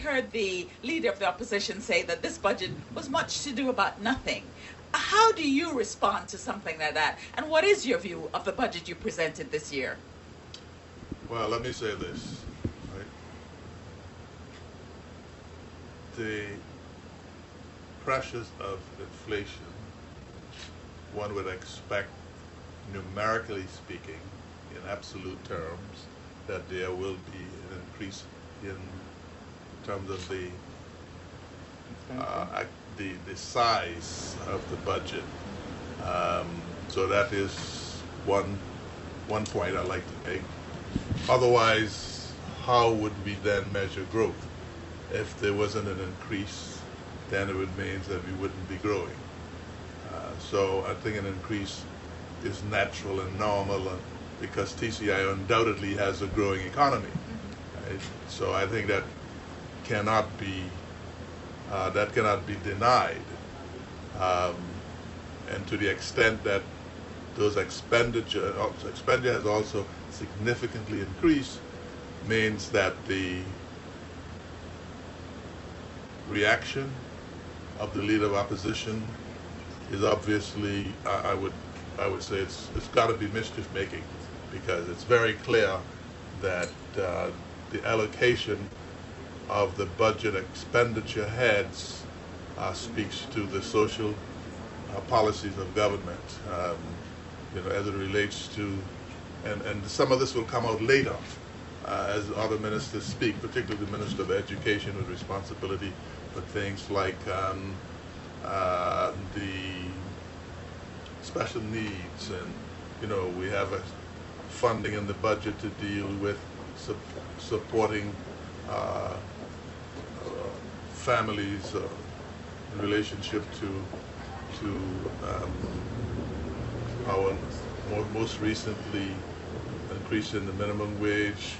heard the leader of the opposition say that this budget was much to do about nothing. How do you respond to something like that? And what is your view of the budget you presented this year? Well, let me say this. Right? The pressures of inflation, one would expect, numerically speaking, in absolute terms, that there will be an increase in terms of the size of the budget. So that is one point I'd like to make. Otherwise, how would we then measure growth? If there wasn't an increase, then it would mean that we wouldn't be growing. So I think an increase is natural and normal, and because TCI undoubtedly has a growing economy. Right? So I think that cannot be denied. And to the extent that those expenditure has also significantly increased, means that the reaction of the leader of opposition is obviously, I would say, it's got to be mischief-making, because it's very clear that the allocation of the budget expenditure heads speaks to the social policies of government, as it relates to, and some of this will come out later as other ministers speak, particularly the Minister of Education with responsibility for things like the special needs, and we have a funding in the budget to deal with supporting families in relationship to our most recently increase in the minimum wage,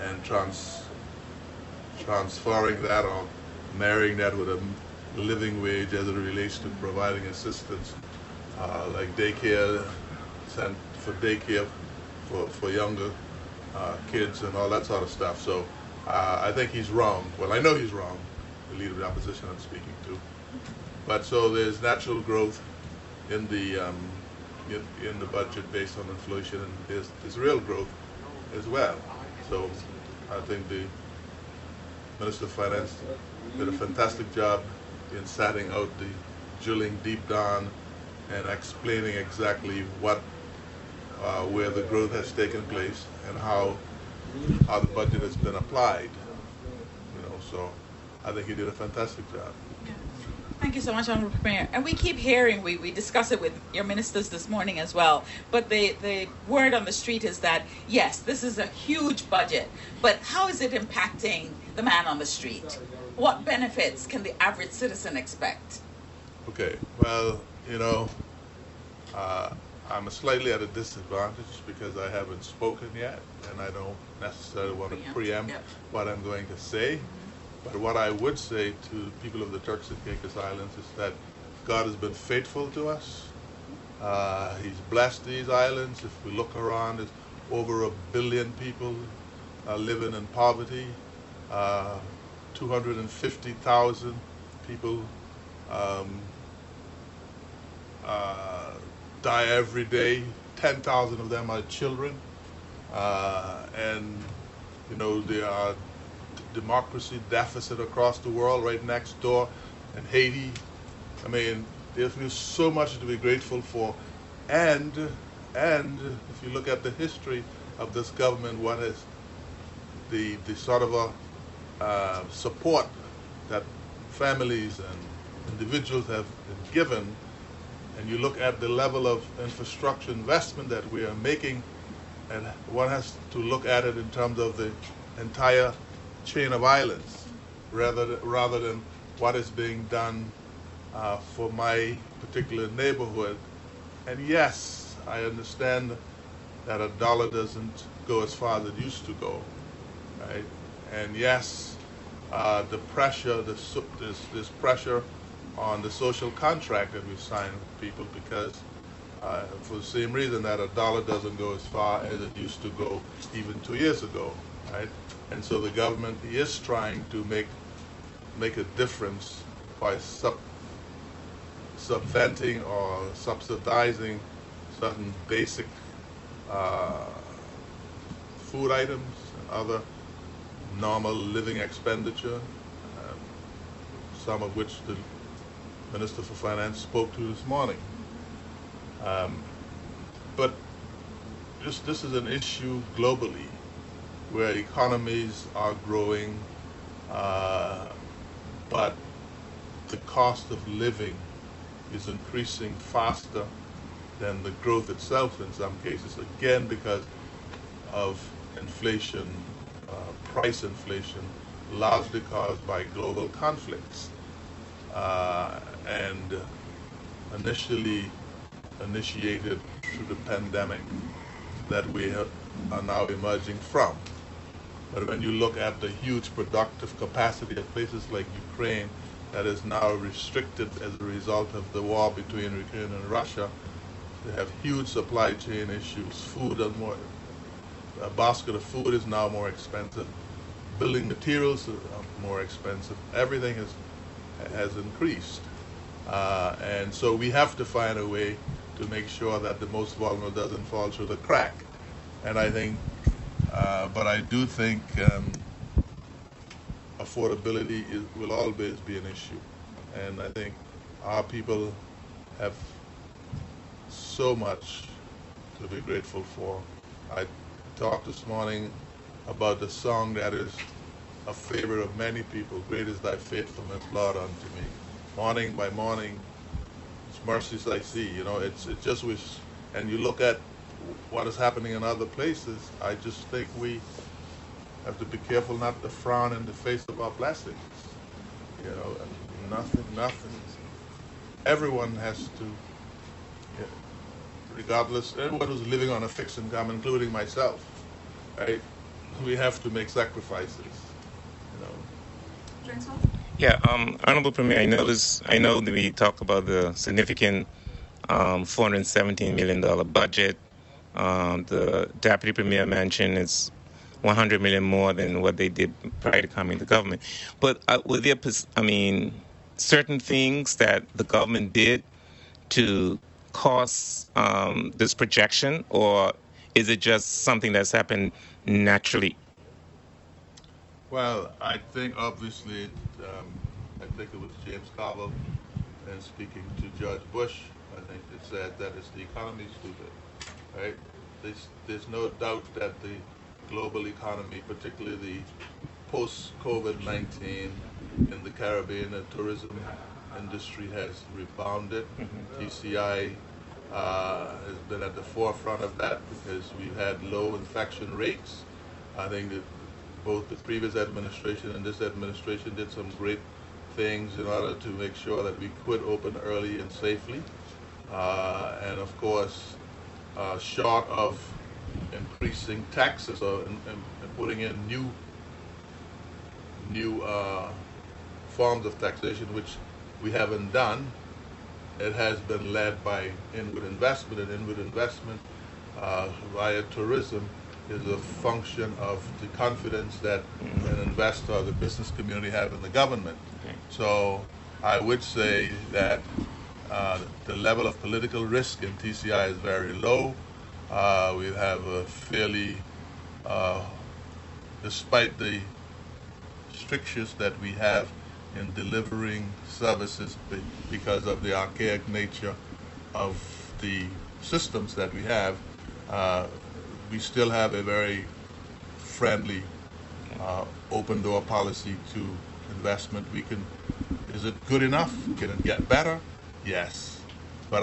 and transferring that or marrying that with a living wage as it relates to providing assistance like daycare, for younger kids and all that sort of stuff. So I think he's wrong. Well, I know he's wrong, the leader of the opposition I'm speaking to. But so there's natural growth in the budget based on inflation, and there's real growth as well. So I think the Minister of Finance did a fantastic job in setting out the drilling deep down and explaining exactly where the growth has taken place and how the budget has been applied. So I think he did a fantastic job. Thank you so much, Honourable Premier. And we keep hearing, we discuss it with your ministers this morning as well, but the word on the street is that, yes, this is a huge budget, but how is it impacting the man on the street? What benefits can the average citizen expect? Okay, well, I'm slightly at a disadvantage because I haven't spoken yet, and I don't necessarily want to preempt what I'm going to say. But what I would say to the people of the Turks and Caicos Islands is that God has been faithful to us. He's blessed these islands. If we look around, it's over 1 billion people living in poverty. 250,000 people die every day. 10,000 of them are children. There are democracy deficit across the world, right next door in Haiti. I mean, there's so much to be grateful for. And if you look at the history of this government, what is the sort of a support that families and individuals have been given, and you look at the level of infrastructure investment that we are making, and one has to look at it in terms of the entire chain of islands rather than what is being done for my particular neighborhood. And yes, I understand that a dollar doesn't go as far as it used to go, right? And yes, the pressure, this pressure on the social contract that we sign with people, because for the same reason that a dollar doesn't go as far as it used to go even 2 years ago, right? And so the government is trying to make a difference by subventing or subsidizing certain basic food items and other normal living expenditure, some of which the Minister for Finance spoke to this morning. But this is an issue globally where economies are growing, but the cost of living is increasing faster than the growth itself in some cases, again because of inflation, price inflation, largely caused by global conflicts. And initially initiated through the pandemic that we are now emerging from. But when you look at the huge productive capacity of places like Ukraine that is now restricted as a result of the war between Ukraine and Russia, they have huge supply chain issues. Food and more, a basket of food is now more expensive. Building materials are more expensive. Everything has increased. And so we have to find a way to make sure that the most vulnerable doesn't fall through the crack. And I think, but I do think affordability will always be an issue. And I think our people have so much to be grateful for. I talked this morning about the song that is a favorite of many people, "Great is thy faithfulness, Lord, unto me. Morning by morning, it's mercies I see." You know, it's just wish. And you look at what is happening in other places, I just think we have to be careful not to frown in the face of our blessings. You know, nothing. Everyone has to, regardless, everyone who's living on a fixed income, including myself, right? We have to make sacrifices, you know. James? Yeah, Honorable Premier, I know that we talk about the significant $417 million budget. The Deputy Premier mentioned it's $100 million more than what they did prior to coming to government. But certain things that the government did to cause this projection, or is it just something that's happened naturally? Well, I think obviously, it was James Carville, and speaking to George Bush, I think it said that it's the economy, stupid, right? There's no doubt that the global economy, particularly the post-COVID-19 in the Caribbean, the tourism industry has rebounded. Mm-hmm. TCI has been at the forefront of that because we've had low infection rates. I think that both the previous administration and this administration did some great things in order to make sure that we could open early and safely. And of course, short of increasing taxes or and putting in new forms of taxation, which we haven't done, it has been led by inward investment, and inward investment via tourism is a function of the confidence that an investor or the business community have in the government. So I would say that the level of political risk in TCI is very low. We have a fairly, despite the strictures that we have in delivering services because of the archaic nature of the systems that we have, we still have a very friendly, open-door policy to investment. Is it good enough? Can it get better? Yes. But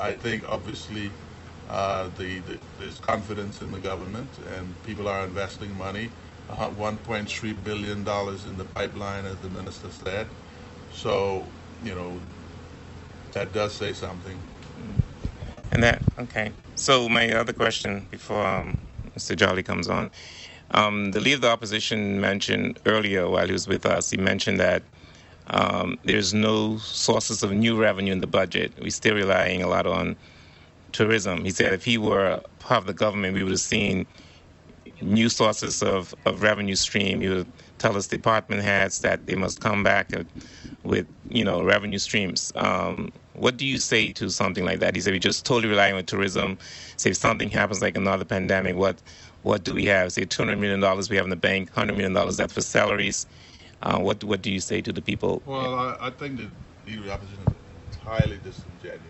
I think obviously there's confidence in the government and people are investing money. $1.3 billion in the pipeline, as the minister said. So, you know, that does say something. And that, okay. So my other question before Mr. Jolly comes on, the Leader of the Opposition mentioned earlier while he was with us, he mentioned that there's no sources of new revenue in the budget. We're still relying a lot on tourism. He said if he were part of the government, we would have seen new sources of revenue stream. You would tell us department heads that they must come back with, you know, revenue streams. What do you say to something like that? He said, we just totally rely on tourism. Say if something happens like another pandemic, what do we have? Say $200 million we have in the bank, $100 million that's for salaries. What do you say to the people? Well, I think the leader opposition is entirely disingenuous.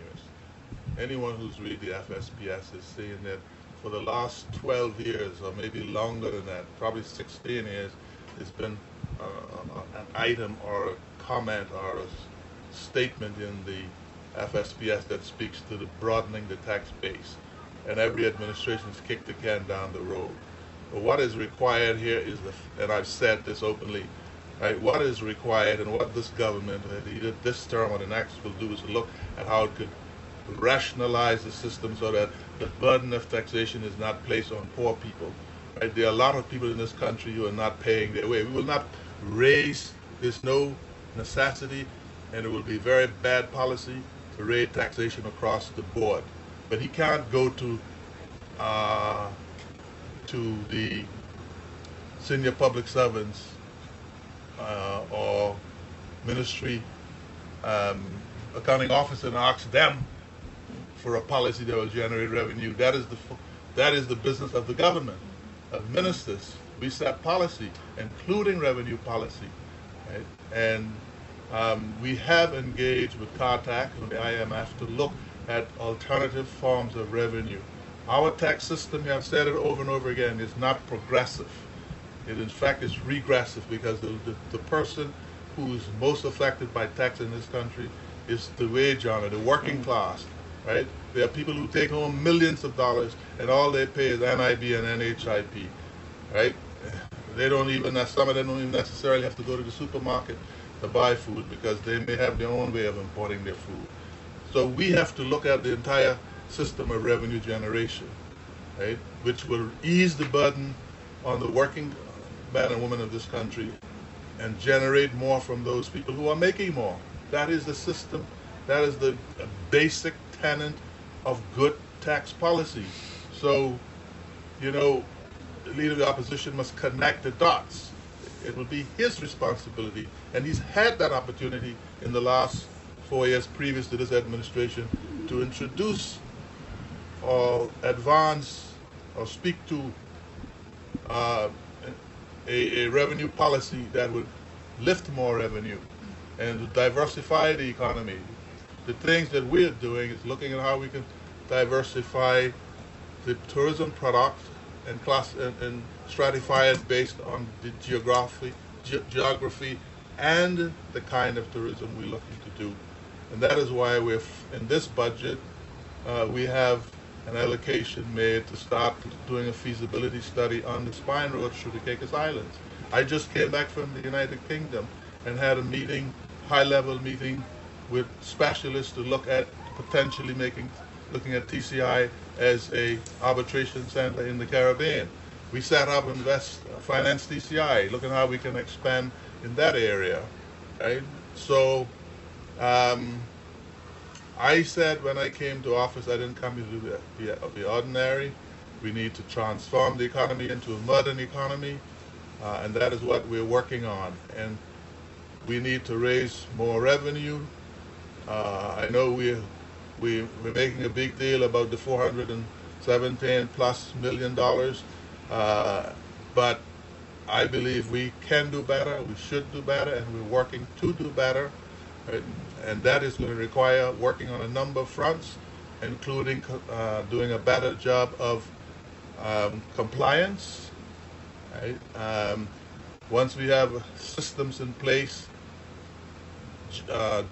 Anyone who's read the FSPS is saying that for the last 12 years, or maybe longer than that, probably 16 years, it's been an item or a comment or a statement in the FSPS that speaks to the broadening the tax base. And every administration's kicked the can down the road. But what is required here is, and I've said this openly, right, what is required and what this government, either this term or the next, will do is look at how it could rationalize the system so that the burden of taxation is not placed on poor people. Right? There are a lot of people in this country who are not paying their way. We will not raise, there's no necessity, and it will be very bad policy to raise taxation across the board. But he can't go to the senior public servants or ministry accounting officer and ask them for a policy that will generate revenue. That is the business of the government, of ministers. We set policy, including revenue policy. Right? And we have engaged with CARTAC and the IMF to look at alternative forms of revenue. Our tax system, I've said it over and over again, is not progressive. It, in fact, is regressive because the person who is most affected by tax in this country is the wage earner, the working class. Right? There are people who take home millions of dollars and all they pay is NIB and NHIP. Right? They don't even, some of them don't even necessarily have to go to the supermarket to buy food because they may have their own way of importing their food. So we have to look at the entire system of revenue generation, right? Which will ease the burden on the working man and woman of this country and generate more from those people who are making more. That is the system. That is the basic tenet of good tax policy. So, you know, the leader of the opposition must connect the dots. It will be his responsibility. And he's had that opportunity in the last 4 years previous to this administration to introduce or advance or speak to a revenue policy that would lift more revenue and to diversify the economy. The things that we're doing is looking at how we can diversify the tourism product and class and stratify it based on the geography and the kind of tourism we're looking to do. And that is why we're in this budget, we have an allocation made to start doing a feasibility study on the spine roads through the Caicos Islands. I just came back from the United Kingdom and had a meeting, high-level meeting, with specialists to look at potentially looking at TCI as a arbitration center in the Caribbean. We set up Finance TCI, looking at how we can expand in that area, right? So, I said when I came to office, I didn't come to do the ordinary. We need to transform the economy into a modern economy, and that is what we're working on. And we need to raise more revenue. I know we're making a big deal about the $417+ million, but I believe we can do better, we should do better, and we're working to do better. Right? And that is going to require working on a number of fronts, including doing a better job of compliance. Right? Once we have systems in place,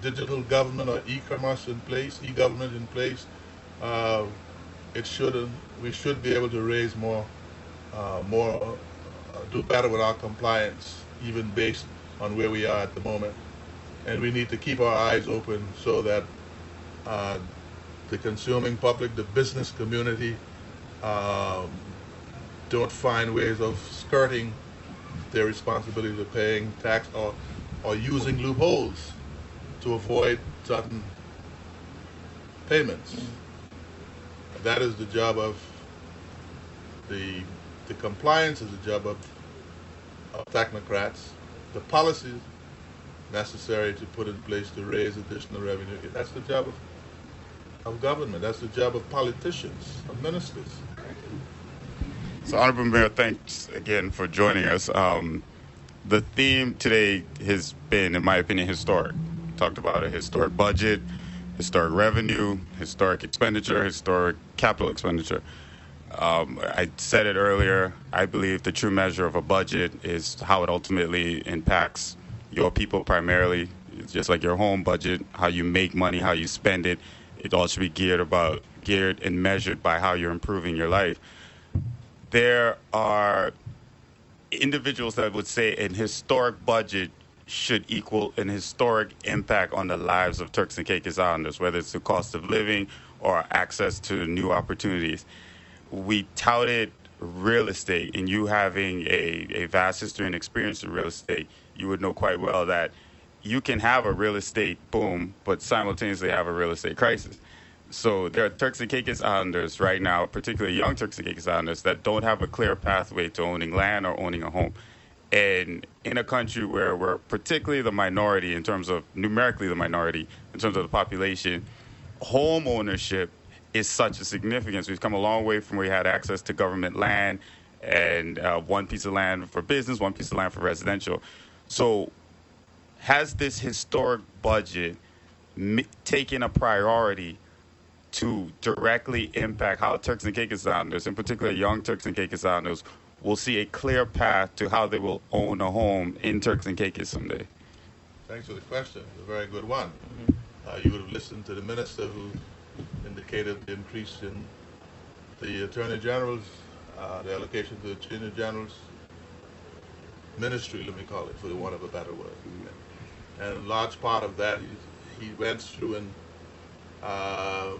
digital government or e-commerce in place, e-government in place, we should be able to raise more, do better with our compliance, even based on where we are at the moment. And we need to keep our eyes open so that the consuming public, the business community, don't find ways of skirting their responsibility to paying tax or using loopholes to avoid certain payments. That is the job of the The compliance is the job of technocrats. The policies necessary to put in place to raise additional revenue, that's the job of government. That's the job of politicians, of ministers. So, Honorable Mayor, thanks again for joining us. The theme today has been, in my opinion, historic. We talked about a historic budget, historic revenue, historic expenditure, historic capital expenditure. I said it earlier, I believe the true measure of a budget is how it ultimately impacts your people primarily. It's just like your home budget, how you make money, how you spend it. It all should be geared and measured by how you're improving your life. There are individuals that would say an historic budget should equal an historic impact on the lives of Turks and Caicos Islanders, whether it's the cost of living or access to new opportunities. We touted real estate, and you having a vast history and experience in real estate, you would know quite well that you can have a real estate boom, but simultaneously have a real estate crisis. So there are Turks and Caicos Islanders right now, particularly young Turks and Caicos Islanders, that don't have a clear pathway to owning land or owning a home. And in a country where we're particularly the minority in terms of, numerically the minority in terms of the population, home ownership is such a significance. We've come a long way from where we had access to government land and one piece of land for business, one piece of land for residential. So has this historic budget taken a priority to directly impact how Turks and Caicos Islanders, in particular young Turks and Caicos Islanders, will see a clear path to how they will own a home in Turks and Caicos someday? Thanks for the question. It's a very good one. Mm-hmm. You would have listened to the minister who indicated the increase in the Attorney General's, the allocation to the Attorney General's ministry, let me call it, for the want of a better word. And a large part of that, he went through and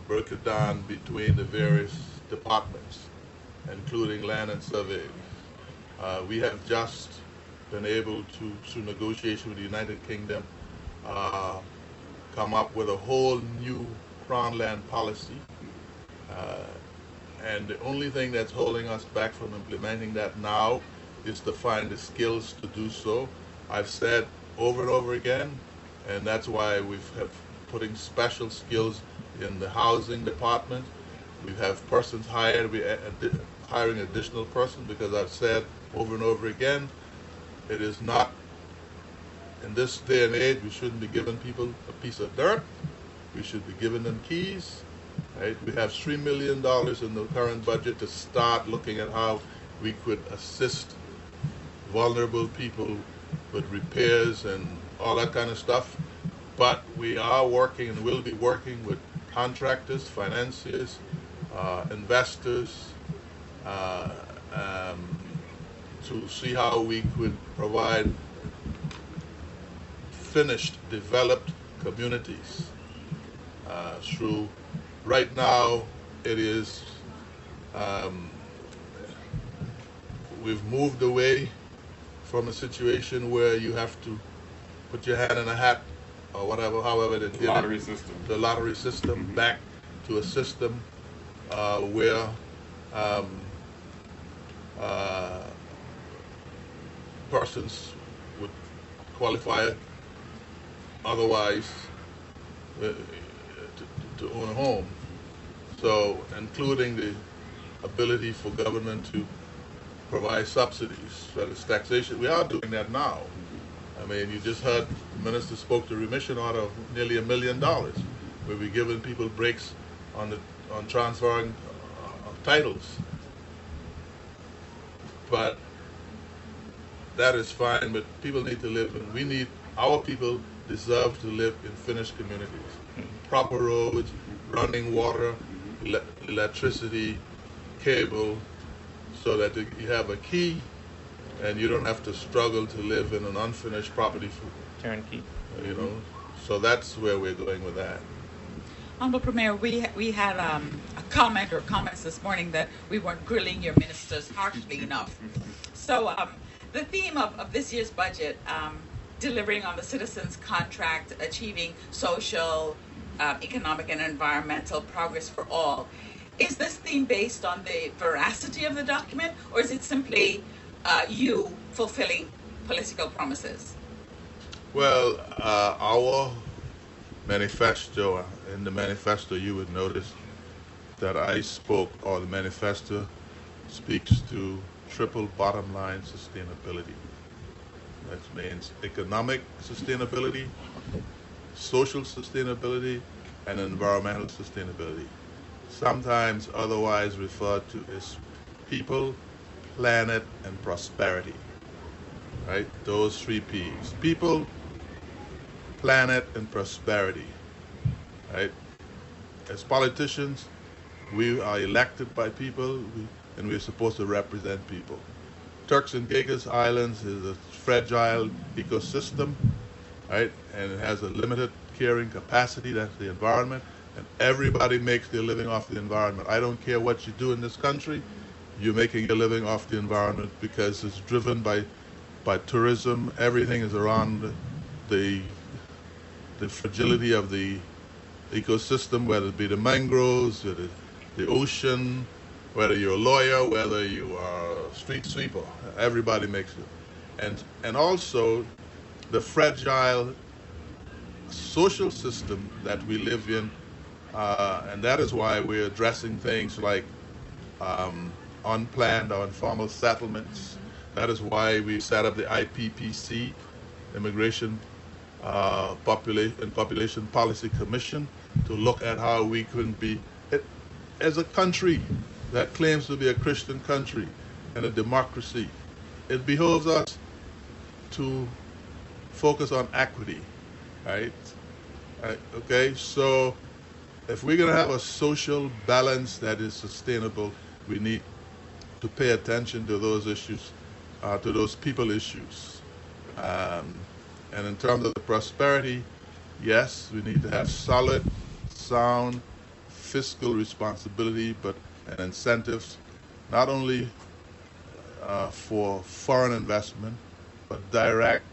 broke it down between the various departments, including land and surveys. We have just been able to, through negotiation with the United Kingdom, come up with a whole new Crown land policy, and the only thing that's holding us back from implementing that now is to find the skills to do so. I've said over and over again, and that's why we've putting special skills in the housing department. We have persons hired, we're hiring additional person, because I've said over and over again, it is not, in this day and age, we shouldn't be giving people a piece of dirt. We should be giving them keys, right? We have $3 million in the current budget to start looking at how we could assist vulnerable people with repairs and all that kind of stuff. But we are working and will be working with contractors, financiers, investors, to see how we could provide finished, developed communities. Through right now, it is we've moved away from a situation where you have to put your hand in a hat or whatever, however they did the lottery system, mm-hmm. back to a system where persons would qualify otherwise to own a home, so including the ability for government to provide subsidies, whether it's taxation. We are doing that now. I mean, you just heard the minister spoke to remission order of nearly $1 million, where we're giving people breaks on transferring titles. But that is fine, but people need to live, and we need, our people deserve to live in finished communities. Proper roads, running water, electricity, cable, so that you have a key and you don't have to struggle to live in an unfinished property. Turnkey. You know, so that's where we're going with that. Honorable Premier, we had a comment or comments this morning that we weren't grilling your ministers harshly enough. So the theme of this year's budget, delivering on the citizens' contract, achieving social, economic, and environmental progress for all. Is this theme based on the veracity of the document, or is it simply you fulfilling political promises? Well, our manifesto, in the manifesto you would notice that I spoke, or the manifesto speaks to triple bottom line sustainability. That means economic sustainability, social sustainability, and environmental sustainability, sometimes otherwise referred to as people, planet, and prosperity, right? Those three P's, people, planet, and prosperity, right? As politicians, we are elected by people, and we're supposed to represent people. Turks and Caicos Islands is a fragile ecosystem, right? And it has a limited carrying capacity, that's the environment, and everybody makes their living off the environment. I don't care what you do in this country, you're making your living off the environment because it's driven by tourism. Everything is around the fragility of the ecosystem, whether it be the mangroves, whether the ocean, whether you're a lawyer, whether you are a street sweeper, everybody makes it. And also the fragile social system that we live in, and that is why we're addressing things like unplanned or informal settlements. That is why we set up the IPPC, Immigration and Population Policy Commission, to look at how we can be, as a country that claims to be a Christian country and a democracy, it behoves us to focus on equity, right? Okay, so if we're gonna have a social balance that is sustainable, we need to pay attention to those issues, to those people issues. And in terms of the prosperity, yes, we need to have solid, sound fiscal responsibility, but and incentives, not only for foreign investment, but direct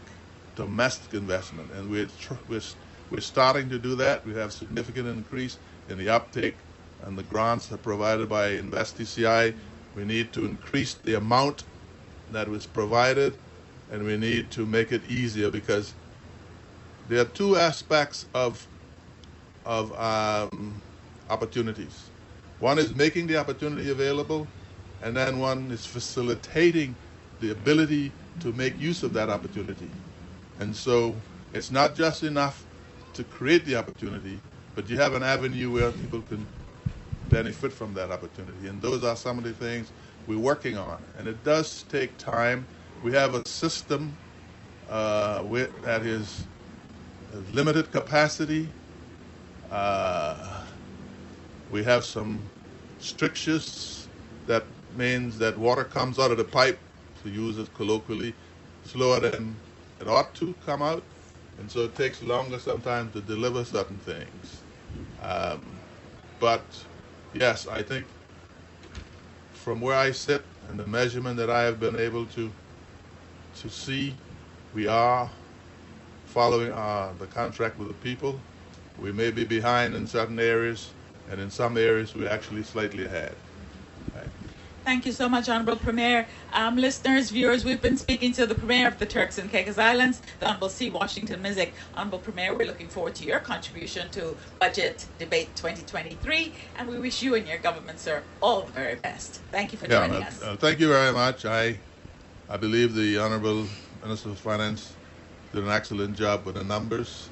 domestic investment. And we're starting to do that. We have significant increase in the uptake and the grants are provided by InvestTCI. We need to increase the amount that was provided, and we need to make it easier, because there are two aspects of opportunities. One is making the opportunity available, and then one is facilitating the ability to make use of that opportunity. And so it's not just enough to create the opportunity, but you have an avenue where people can benefit from that opportunity. And those are some of the things we're working on. And it does take time. We have a system that is limited capacity. We have some strictures. That means that water comes out of the pipe, to use it colloquially, slower than it ought to come out. And so it takes longer sometimes to deliver certain things. But yes, I think from where I sit and the measurement that I have been able to see, we are following the contract with the people. We may be behind in certain areas, and in some areas, we're actually slightly ahead. Right. Thank you so much, Honourable Premier. Listeners, viewers, we've been speaking to the Premier of the Turks and Caicos Islands, the Honourable C. Washington Misick. Honourable Premier, we're looking forward to your contribution to Budget Debate 2023, and we wish you and your government, sir, all the very best. Thank you for joining us. Thank you very much. I believe the Honourable Minister of Finance did an excellent job with the numbers.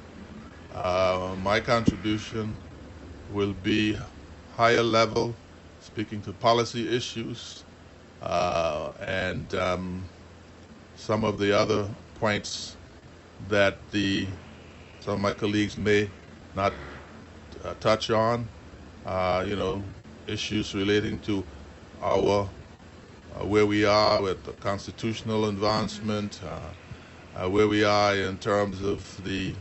My contribution will be higher level, speaking to policy issues and some of the other points that some of my colleagues may not touch on, you know, issues relating to our where we are with the constitutional advancement, where we are in terms of the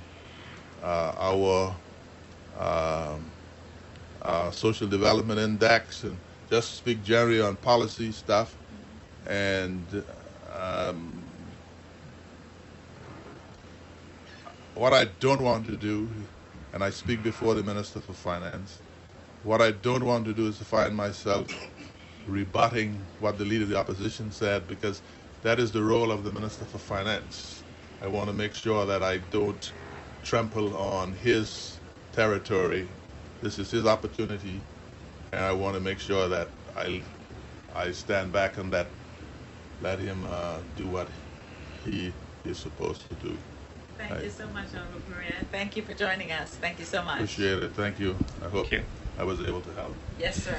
our social development index, and just speak generally on policy stuff, and what I don't want to do, and I speak before the Minister for Finance, What I don't want to do is to find myself rebutting what the leader of the opposition said, because that is the role of the Minister for Finance. I want to make sure that I don't trample on his territory. This is his opportunity, and I want to make sure that I stand back and that let him do what he is supposed to do. Thank you so much, Honorable Maria. Thank you for joining us. Thank you so much. Appreciate it. Thank you. I hope I was able to help. Yes, sir.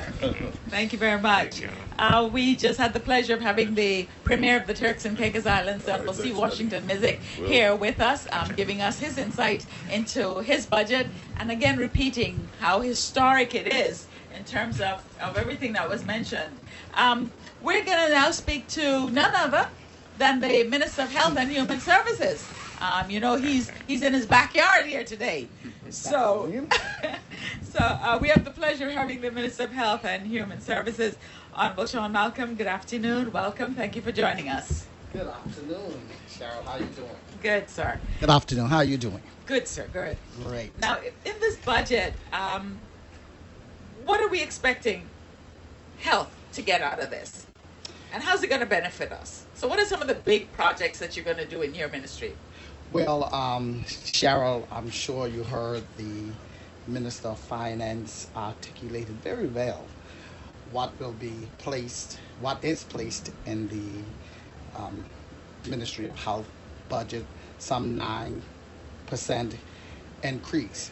Thank you very much. You. We just had the pleasure of having the Premier of the Turks and Caicos Islands, C. Washington Misick, here with us, giving us his insight into his budget, and again repeating how historic it is in terms of everything that was mentioned. We're going to now speak to none other than the Minister of Health and Human Services. You know, he's in his backyard here today. So, we have the pleasure of having the Minister of Health and Human Services, Honorable Sean Malcolm. Good afternoon. Welcome. Thank you for joining us. Good afternoon, Cheryl. How are you doing? Good, sir. Good afternoon. How are you doing? Good, sir. Good. Great. Now, in this budget, what are we expecting health to get out of this? And how's it going to benefit us? So what are some of the big projects that you're going to do in your ministry? Well, Cheryl, I'm sure you heard the Minister of Finance articulated very well what will be placed, what is placed in the Ministry of Health budget, some 9% increase.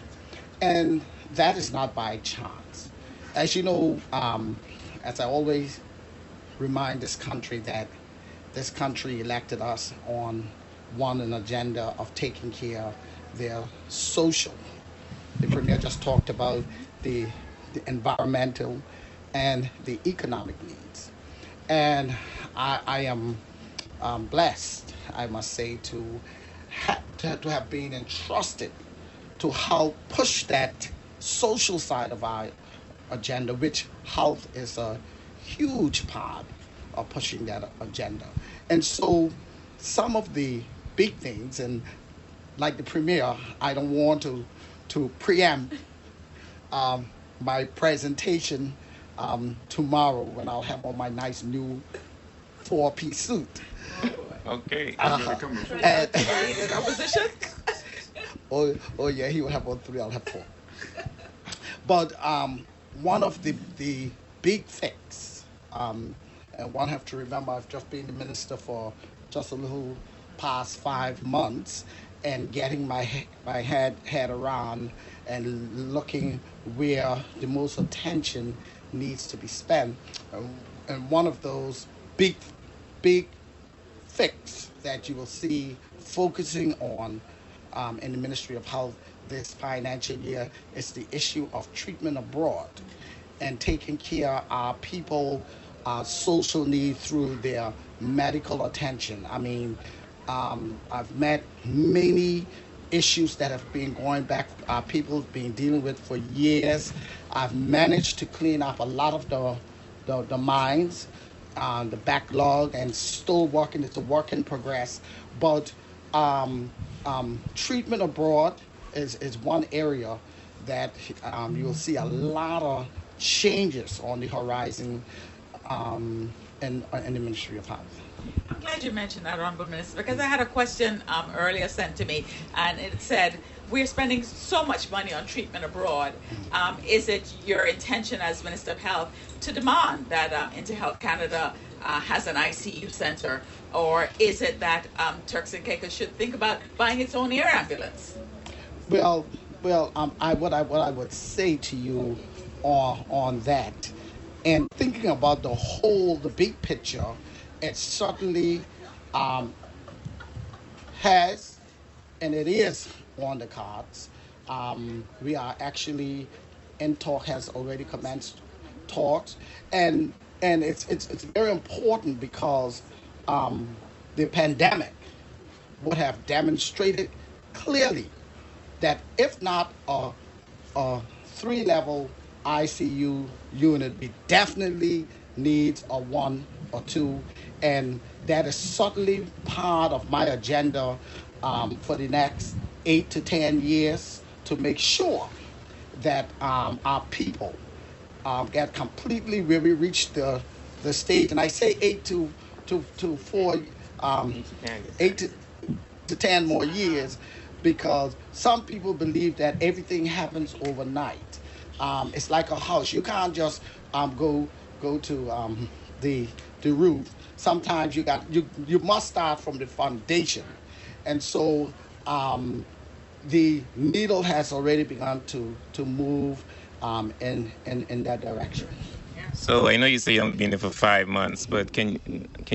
And that is not by chance. As you know, as I always remind this country, that this country elected us on an agenda of taking care of their social. The Premier just talked about the environmental and the economic needs. And I am blessed, I must say, to have been entrusted to help push that social side of our agenda, which health is a huge part of pushing that agenda. And so some of the big things, and like the Premier, I don't want to preempt my presentation tomorrow when I'll have on my nice new four-piece suit. Okay. Oh yeah, he will have on three, I'll have four. But one of the big things, and one have to remember, I've just been the minister for just a little past 5 months, and getting my head around and looking where the most attention needs to be spent. And one of those big fix that you will see focusing on in the Ministry of Health this financial year is the issue of treatment abroad and taking care of our people, our social need through their medical attention. I mean, I've met many issues that have been going back, people have been dealing with for years. I've managed to clean up a lot of the mines, the backlog, and still working. It's a work in progress. But treatment abroad is one area that you'll see a lot of changes on the horizon in the Ministry of Health. I'm glad you mentioned that, Honorable Minister, because I had a question earlier sent to me, and it said, we're spending so much money on treatment abroad. Is it your intention as Minister of Health to demand that InterHealth Canada has an ICU center, or is it that Turks and Caicos should think about buying its own air ambulance? Well, what I would say to you on that, and thinking about the big picture, it certainly has, and it is on the cards. We are actually in talk, has already commenced talks, and it's very important because the pandemic would have demonstrated clearly that if not a three-level ICU unit, we definitely need a one or two, and that is certainly part of my agenda for the next 8 to 10 years, to make sure that our people that completely really reached the stage. And I say 8 to 4, 8 to 10 more years, because some people believe that everything happens overnight. It's like a house. You can't just go to the roof. Sometimes you must start from the foundation. And so the needle has already begun to move in that direction. So I know you say you haven't been there for 5 months, but can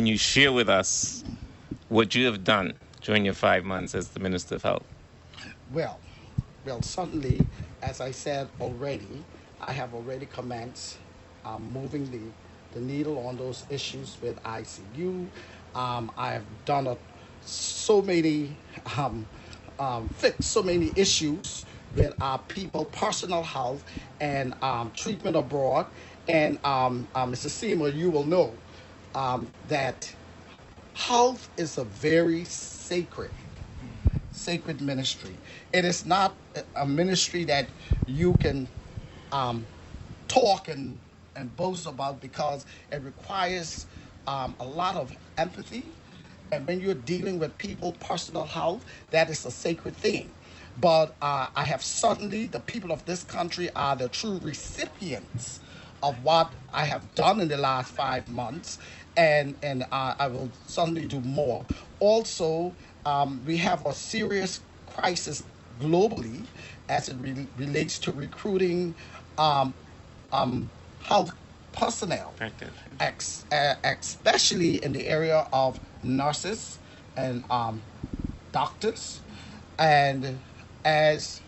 you share with us what you have done during your 5 months as the Minister of Health? Well, certainly, as I said already, I have already commenced moving the needle on those issues with ICU. I have done fixed so many issues with our people, personal health, and treatment abroad. And Mr. Seymour, you will know that health is a very sacred ministry. It is not a ministry that you can talk and boast about, because it requires a lot of empathy. And when you're dealing with people, personal health, that is a sacred thing. But I have certainly, the people of this country are the true recipients of what I have done in the last 5 months, and I will certainly do more. Also, we have a serious crisis globally as it relates to recruiting health personnel, especially in the area of nurses and doctors. And as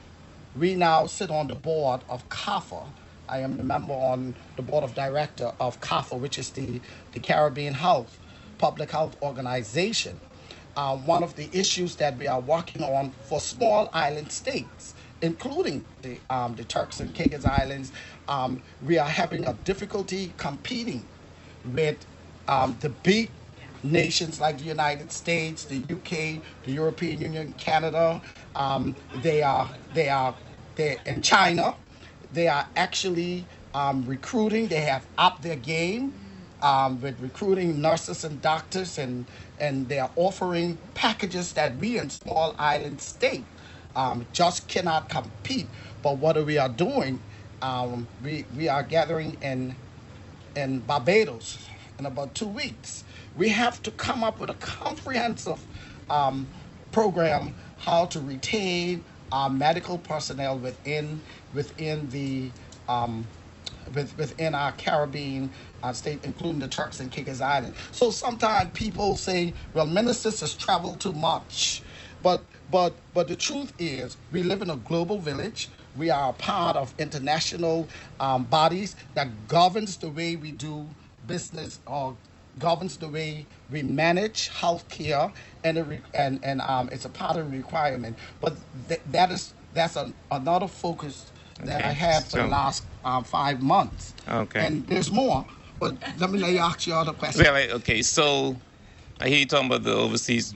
we now sit on the board of CARPHA, I am a member on the board of director of CARPHA, which is the Caribbean Health Public Health Organization. One of the issues that we are working on for small island states, including the Turks and Caicos Islands, we are having a difficulty competing with the big nations like the United States, the UK, the European Union, Canada. They in China. They are actually recruiting. They have upped their game with recruiting nurses and doctors, and they are offering packages that we in small island state just cannot compete. But what we are doing, we are gathering in Barbados in about 2 weeks. We have to come up with a comprehensive program how to retain our medical personnel within our Caribbean state, including the Turks and Caicos Island. So sometimes people say, well, ministers has traveled too much. But the truth is, we live in a global village. We are a part of international bodies that governs the way we do business, or governs the way we manage healthcare, and it's a part of the requirement. But that's another focus that I had for the last 5 months. Okay. And there's more, but let me ask you other questions. So I hear you talking about the overseas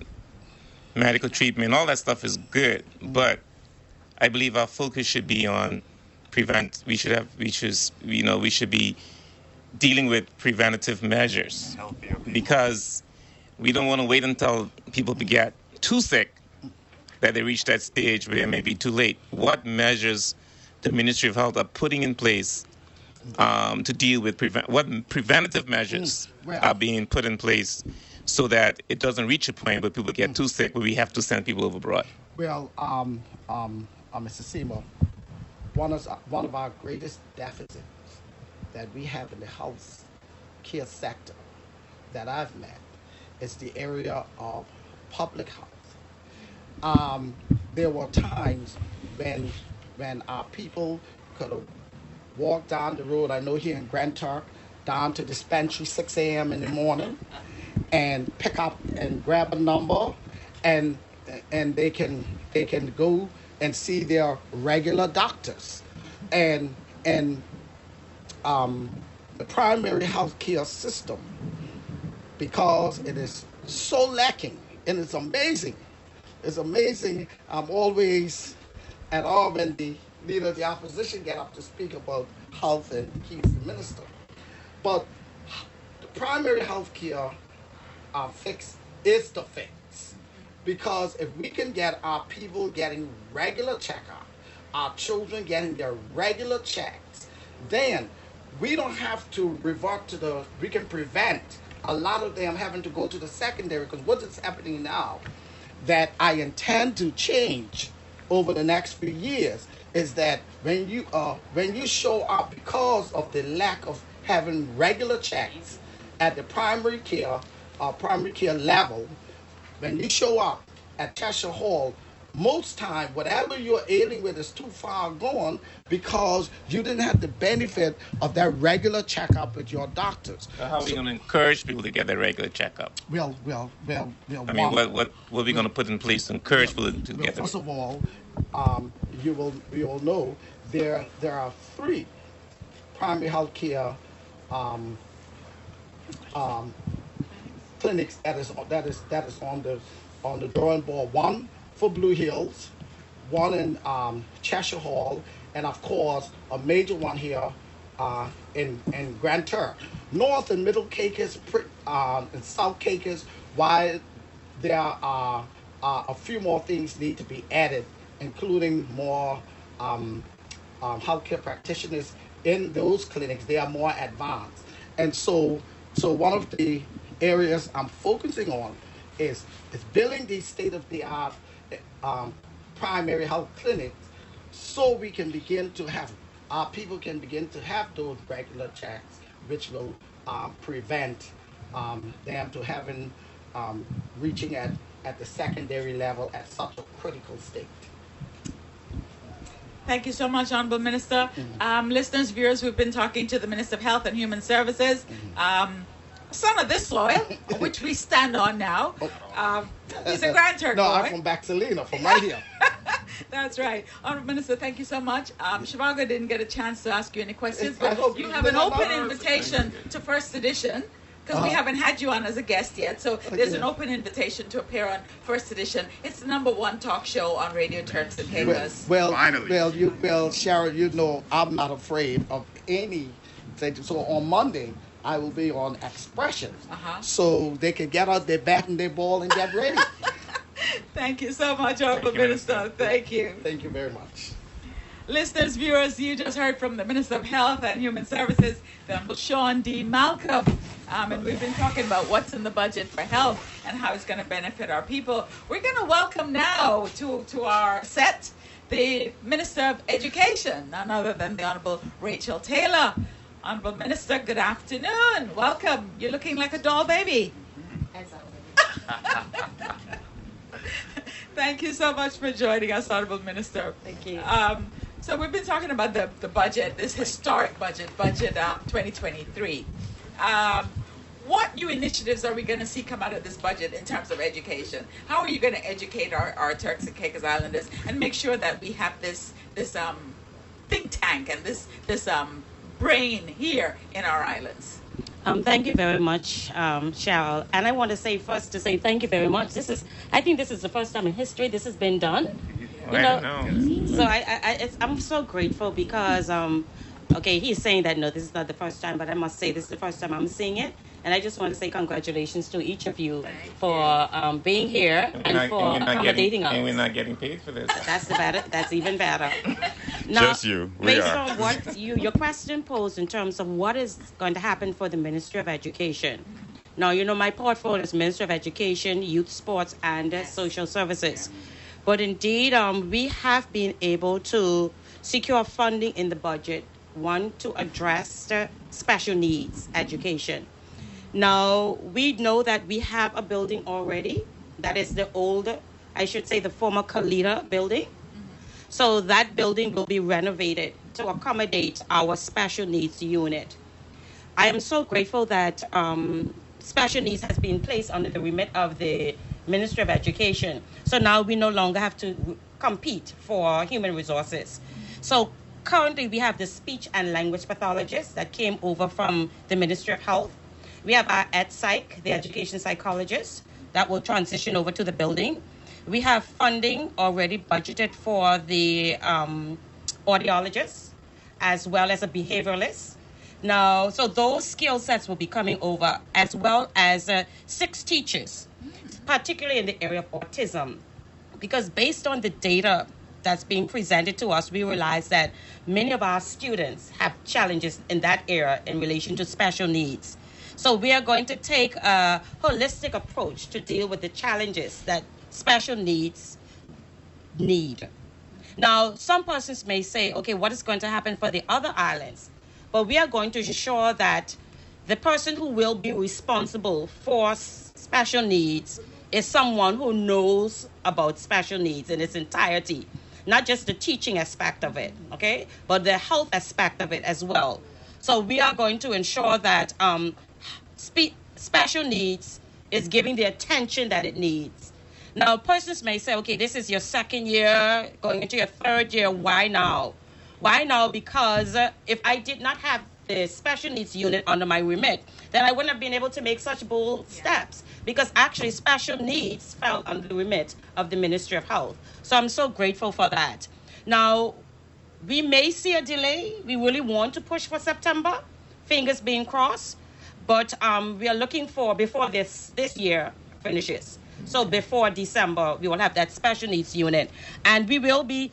medical treatment. All that stuff is good, but I believe our focus should be on prevent. We should be dealing with preventative measures, because we don't want to wait until people get too sick that they reach that stage where it may be too late. What measures the Ministry of Health are putting in place to deal with what preventative measures are being put in place so that it doesn't reach a point where people get too sick where we have to send people overboard? Well, Mr. Seymour, one of our greatest deficits that we have in the health care sector that I've met is the area of public health. There were times when our people could have walked down the road, I know here in Grand Turk, down to dispensary 6 a.m. in the morning, and pick up and grab a number, and they can go and see their regular doctors, and the primary health care system, because it is so lacking, and it's amazing. I'm always at awe when the neither the opposition get up to speak about health, and he's the minister. But the primary health care fix is the fix. Because if we can get our people getting regular checkup, our children getting their regular checks, then we don't have to revert to the, we can prevent a lot of them having to go to the secondary, because what is happening now that I intend to change over the next few years is that when you show up because of the lack of having regular checks at the primary care level, when you show up at Cheshire Hall, most time, whatever you're ailing with is too far gone because you didn't have the benefit of that regular checkup with your doctors. So how are we going to encourage people to get their regular checkup? Well, what are we going to put in place to encourage people to get them? First of all, you will know there are three primary health care clinics that is on the drawing board. One for Blue Hills, one in Cheshire Hall, and of course a major one here in Grand Turk. North and Middle Caicos and South Caicos, while there are a few more things need to be added, including more healthcare practitioners in those clinics. They are more advanced, and so one of the areas I'm focusing on is building these state-of-the-art primary health clinics, so we can begin to have our people can begin to have those regular checks, which will prevent them to having reaching at the secondary level at such a critical state. Thank you so much, Honorable Minister. Mm-hmm. Listeners, viewers, we've been talking to the Minister of Health and Human Services. Mm-hmm. Son of this soil, which we stand on now. He's a Grand Turk. No, boy. I'm from Baxalina, from right here. That's right. Honorable Minister, thank you so much. Shivago didn't get a chance to ask you any questions, but you have an open invitation to First Edition, because we haven't had you on as a guest yet. So there's an open invitation to appear on First Edition. It's the #1 talk show on Radio Turks and Caicos. Well, Sharon, you know I'm not afraid of anything. So on Monday, I will be on Expressions, so they can get out their bat and their ball and get ready. Thank you so much, Honorable Minister. Thank you. Thank you very much. Listeners, viewers, you just heard from the Minister of Health and Human Services, Honorable Sean D. Malcolm, and we've been talking about what's in the budget for health and how it's going to benefit our people. We're going to welcome now to our set the Minister of Education, none other than the Honorable Rachel Taylor. Honorable Minister, good afternoon. Welcome. You're looking like a doll baby. As always. Thank you so much for joining us, Honorable Minister. Thank you. So we've been talking about the budget, this historic budget 2023. What new initiatives are we going to see come out of this budget in terms of education? How are you going to educate our Turks and Caicos Islanders and make sure that we have this think tank and this brain here in our islands? Thank you very much, Cheryl. And I want to say first to say thank you very much. I think this is the first time in history this has been done. I know. So I'm so grateful because, he's saying that, no, this is not the first time, but I must say this is the first time I'm seeing it. And I just want to say congratulations to each of you for being here and for accommodating us. And we're not getting paid for this. That's the better. That's even better. Now, just you. Based on what your question posed in terms of what is going to happen for the Ministry of Education. Now, you know, my portfolio is Ministry of Education, Youth, Sports, and Social Services. Yeah. But indeed, we have been able to secure funding in the budget, one, to address the special needs education. Now, we know that we have a building already that is the former Kalita building. Mm-hmm. So that building will be renovated to accommodate our special needs unit. I am so grateful that special needs has been placed under the remit of the Ministry of Education. So now we no longer have to compete for human resources. Mm-hmm. So currently we have the speech and language pathologist that came over from the Ministry of Health. We have our EdPsych, the education psychologist, that will transition over to the building. We have funding already budgeted for the audiologist, as well as a behavioralist. Now, so those skill sets will be coming over, as well as 6 teachers, particularly in the area of autism, because based on the data that's being presented to us, we realize that many of our students have challenges in that area in relation to special needs. So we are going to take a holistic approach to deal with the challenges that special needs need. Now, some persons may say, okay, what is going to happen for the other islands? But we are going to ensure that the person who will be responsible for special needs is someone who knows about special needs in its entirety, not just the teaching aspect of it, okay, but the health aspect of it as well. So we are going to ensure that special needs is giving the attention that it needs. Now, persons may say, okay, this is your second year, going into your third year, why now? Why now? Because if I did not have the special needs unit under my remit, then I wouldn't have been able to make such bold steps, because actually special needs fell under the remit of the Ministry of Health. So I'm so grateful for that. Now, we may see a delay. We really want to push for September, fingers being crossed, but we are looking for before this year finishes. So before December, we will have that special needs unit, and we will be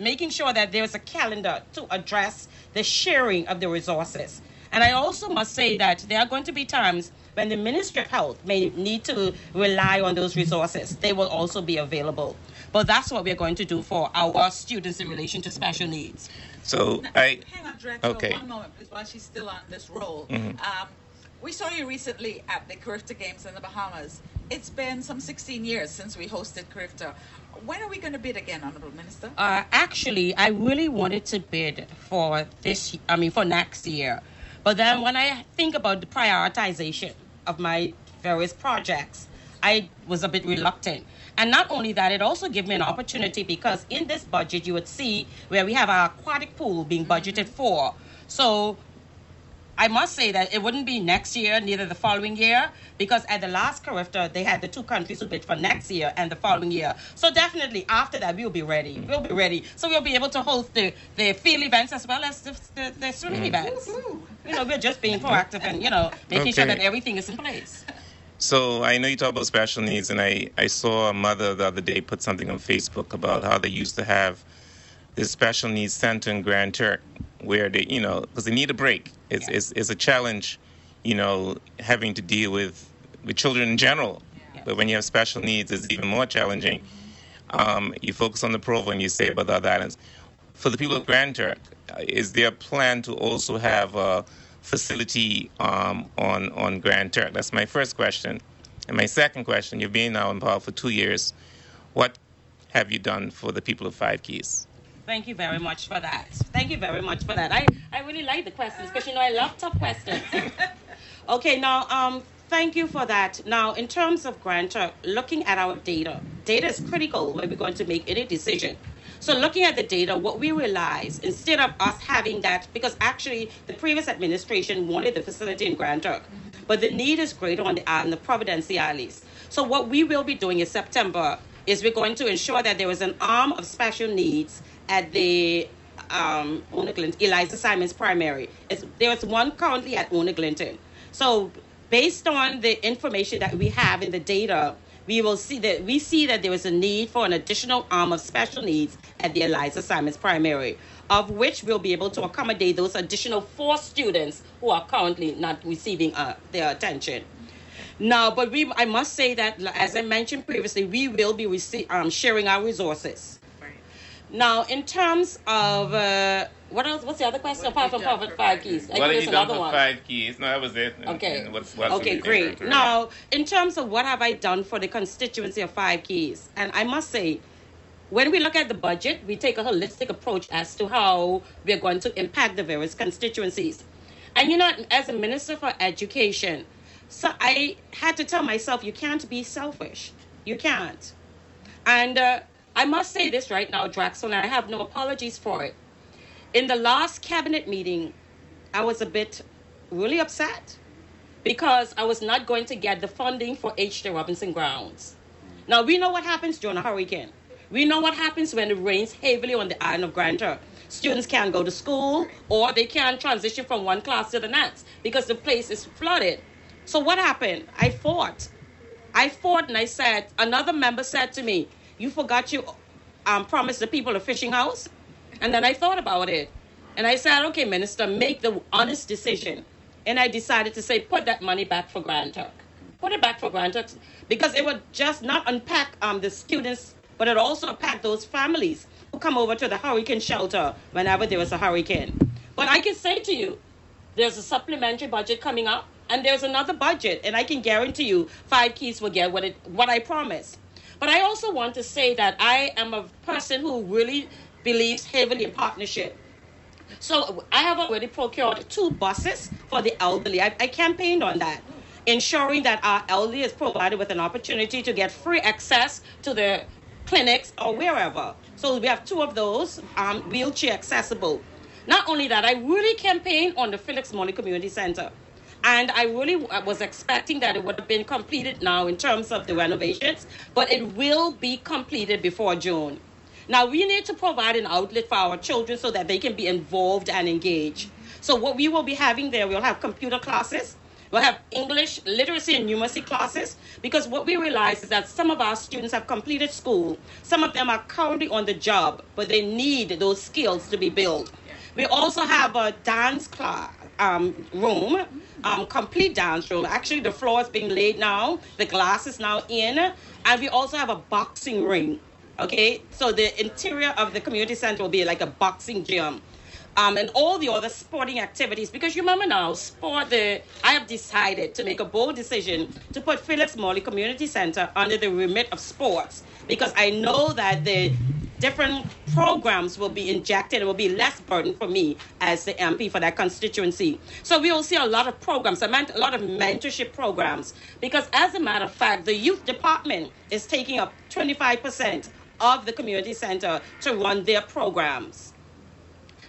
making sure that there's a calendar to address the sharing of the resources. And I also must say that there are going to be times when the Ministry of Health may need to rely on those resources. They will also be available. But that's what we're going to do for our students in relation to special needs. So now, hang on, Director, okay. One moment, please, while she's still on this role. Mm-hmm. We saw you recently at the Carifta Games in the Bahamas. It's been some 16 years since we hosted Carifta. When are we going to bid again, Honourable Minister? Actually, I really wanted to bid for next year. But then when I think about the prioritization of my various projects, I was a bit reluctant. And not only that, it also gave me an opportunity, because in this budget, you would see where we have our aquatic pool being budgeted for. So I must say that it wouldn't be next year, neither the following year, because at the last Carifta, they had the 2 countries who bid for next year and the following year. So definitely after that, we'll be ready. Mm-hmm. We'll be ready. So we'll be able to host the field events as well as the swimming events. Woo-hoo. You know, we're just being proactive and, you know, making sure that everything is in place. So I know you talk about special needs, and I saw a mother the other day put something on Facebook about how they used to have this special needs center in Grand Turk, where they, you know, because they need a break. It's a challenge, you know, having to deal with children in general. Yeah. But when you have special needs, it's even more challenging. You focus on the Provo and you say about the other islands. For the people of Grand Turk, is there a plan to also have a facility on Grand Turk? That's my first question. And my second question, you've been now involved for 2 years. What have you done for the people of Five Keys? Thank you very much for that. Thank you very much for that. I really like the questions, because, you know, I love tough questions. Okay, now, thank you for that. Now, in terms of Grand Turk, looking at our data is critical when we're going to make any decision. So looking at the data, what we realize, instead of us having that, because actually the previous administration wanted the facility in Grand Turk, but the need is greater on the island, the Providence Islands. So what we will be doing in September is we're going to ensure that there is an arm of special needs at the Eliza Simons Primary. There's one currently at Oneglinton. So based on the information that we have in the data, we see that there is a need for an additional arm of special needs at the Eliza Simons Primary, of which we'll be able to accommodate those additional 4 students who are currently not receiving their attention. Now, but I must say that, as I mentioned previously, we will be sharing our resources. Now, in terms of what else? What's the other question apart from Five Keys? What have you done for Five Keys? No, that was it. Okay. And okay, great. Now, in terms of what have I done for the constituency of Five Keys, and I must say, when we look at the budget, we take a holistic approach as to how we are going to impact the various constituencies. And you know, as a Minister for Education, so I had to tell myself, you can't be selfish. You can't. And I must say this right now, Draxel, and I have no apologies for it. In the last cabinet meeting, I was a bit really upset because I was not going to get the funding for H.J. Robinson grounds. Now, we know what happens during a hurricane. We know what happens when it rains heavily on the island of Grandeur. Students can't go to school, or they can't transition from one class to the next because the place is flooded. So what happened? I fought and I said, another member said to me, you forgot you promised the people a fishing house? And then I thought about it. And I said, okay, Minister, make the honest decision. And I decided to say, put that money back for Grand Turk. Put it back for Grand Turk, because it would just not unpack the students, but it also unpacked those families who come over to the hurricane shelter whenever there was a hurricane. But I can say to you, there's a supplementary budget coming up, and there's another budget, and I can guarantee you Five Keys will get what I promised. But I also want to say that I am a person who really believes heavily in partnership. So I have already procured 2 buses for the elderly. I campaigned on that, ensuring that our elderly is provided with an opportunity to get free access to the clinics or wherever. So we have 2 of those, wheelchair accessible. Not only that, I really campaigned on the Felix Moni Community Center. And I really was expecting that it would have been completed now in terms of the renovations, but it will be completed before June. Now, we need to provide an outlet for our children so that they can be involved and engaged. So what we will be having there, we'll have computer classes, we'll have English, literacy, and numeracy classes, because what we realize is that some of our students have completed school. Some of them are currently on the job, but they need those skills to be built. We also have a dance class room, complete dance room. Actually, the floor is being laid now. The glass is now in. And we also have a boxing ring, okay? So the interior of the community center will be like a boxing gym. And all the other sporting activities. Because you remember now, I have decided to make a bold decision to put Felix Moni Community Center under the remit of sports, because I know that the different programs will be injected. It will be less burden for me as the MP for that constituency. So we will see a lot of programs, a lot of mentorship programs, because as a matter of fact, the youth department is taking up 25% of the community center to run their programs.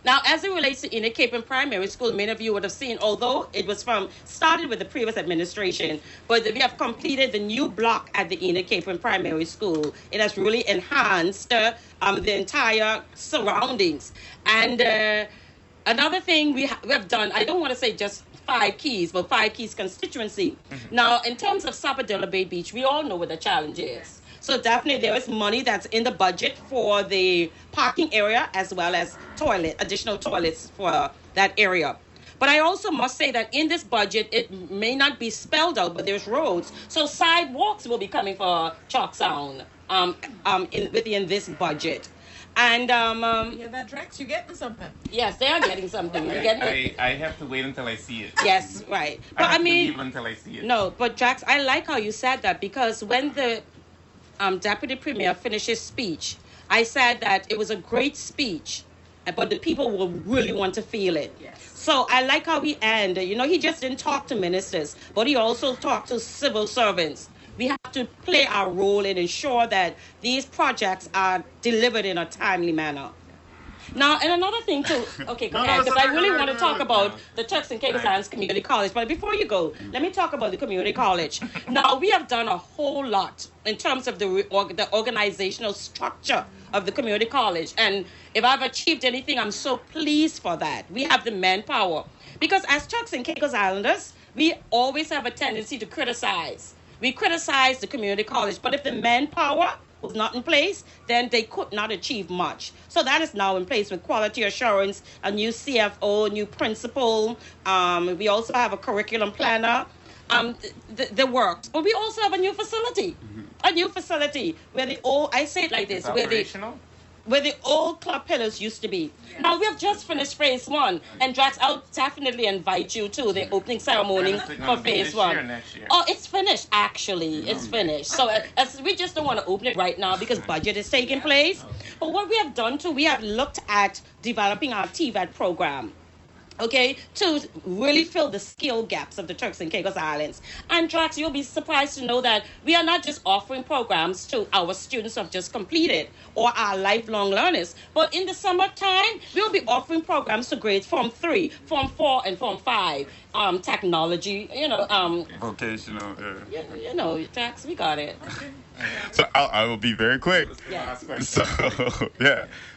Now, as it relates to Inner Cape and Primary School, many of you would have seen, although it was started with the previous administration, but we have completed the new block at the Inner Cape and Primary School. It has really enhanced the entire surroundings. And another thing we have done, I don't want to say just Five Keys, but Five Keys constituency. Mm-hmm. Now, in terms of Sapodilla Bay Beach, we all know what the challenge is. So definitely there is money that's in the budget for the parking area as well as additional toilets for that area. But I also must say that in this budget, it may not be spelled out, but there's roads. So sidewalks will be coming for Chalktown within this budget. And yeah, that Drex, you getting something? Yes, they are getting something. You're getting it. I have to wait until I see it. Yes, right. But I have to leave until I see it. No, but Drex, I like how you said that, because when the Deputy Premier finished his speech, I said that it was a great speech, but the people will really want to feel it. Yes. So I like how he ended. You know, he just didn't talk to ministers, but he also talked to civil servants. We have to play our role and ensure that these projects are delivered in a timely manner. Now, and another thing too, okay, because I really want to talk about the Turks and Caicos Islands Community College. But before you go, let me talk about the community college. Now, we have done a whole lot in terms of the organizational structure of the community college. And if I've achieved anything, I'm so pleased for that. We have the manpower. Because as Turks and Caicos Islanders, we always have a tendency to criticize. We criticize the community college, but if the manpower was not in place, then they could not achieve much. So that is now in place with quality assurance, a new CFO, new principal. We also have a curriculum planner, the works. But we also have a new facility, where the old, I say it like this, where the old club pillars used to be. Yeah. Now, we have just finished phase 1. And Drax, I'll definitely invite you to the opening ceremony for phase 1. Next year. Oh, it's finished, actually. It's finished. So we just don't want to open it right now because budget is taking place. Okay. But what we have done, too, we have looked at developing our TVET program, okay, to really fill the skill gaps of the Turks and Caicos Islands. And Drax, you'll be surprised to know that we are not just offering programs to our students who have just completed or our lifelong learners, but in the summertime, we'll be offering programs to grades Form 3, Form 4, and Form 5, technology, vocational. You know, Drax, we got it. Okay. So I will be very quick.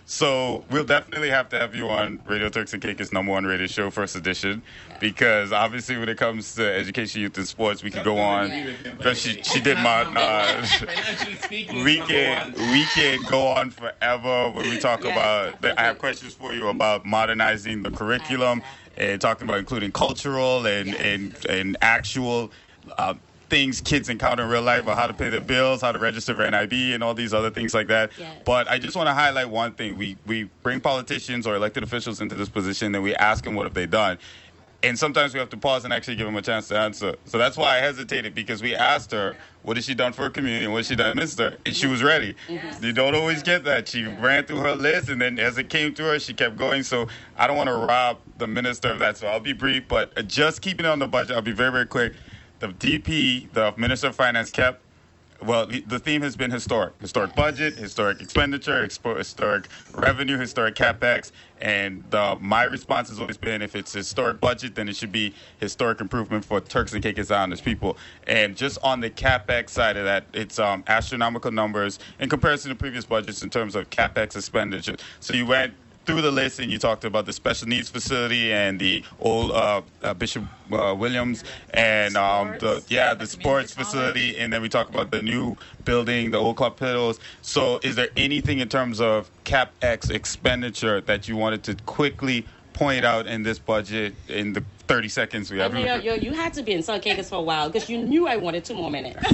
So we'll definitely have to have you on Radio Turks and Caicos #1 radio show, First Edition, because obviously when it comes to education, youth, and sports, we could go on. But she did my we can go on forever when we talk about. I have questions for you about modernizing the curriculum and talking about including cultural and actual. Things kids encounter in real life about how to pay their bills, how to register for NIB, and all these other things like that. Yes. But I just want to highlight one thing. We bring politicians or elected officials into this position, and we ask them what have they done. And sometimes we have to pause and actually give them a chance to answer. So that's why I hesitated, because we asked her, what has she done for her community and what has she done, Minister? And she was ready. Mm-hmm. You don't always get that. She ran through her list, and then as it came to her, she kept going. So I don't want to rob the Minister of that, so I'll be brief. But just keeping it on the budget, I'll be very, very quick. The DP, the Minister of Finance, kept, well, the theme has been historic. Historic budget, historic expenditure, historic revenue, historic CapEx. And my response has always been, if it's historic budget, then it should be historic improvement for Turks and Caicos Islanders people. And just on the CapEx side of that, it's astronomical numbers in comparison to previous budgets in terms of CapEx expenditure. So you went through the list, and you talked about the special needs facility and the old Bishop Williams and the sports facility, and then we talk about the new building, the old club pillows. So is there anything in terms of CapEx expenditure that you wanted to quickly point out in this budget in the 30 seconds we have? You had to be in St. Caicos for a while because you knew I wanted 2 more minutes.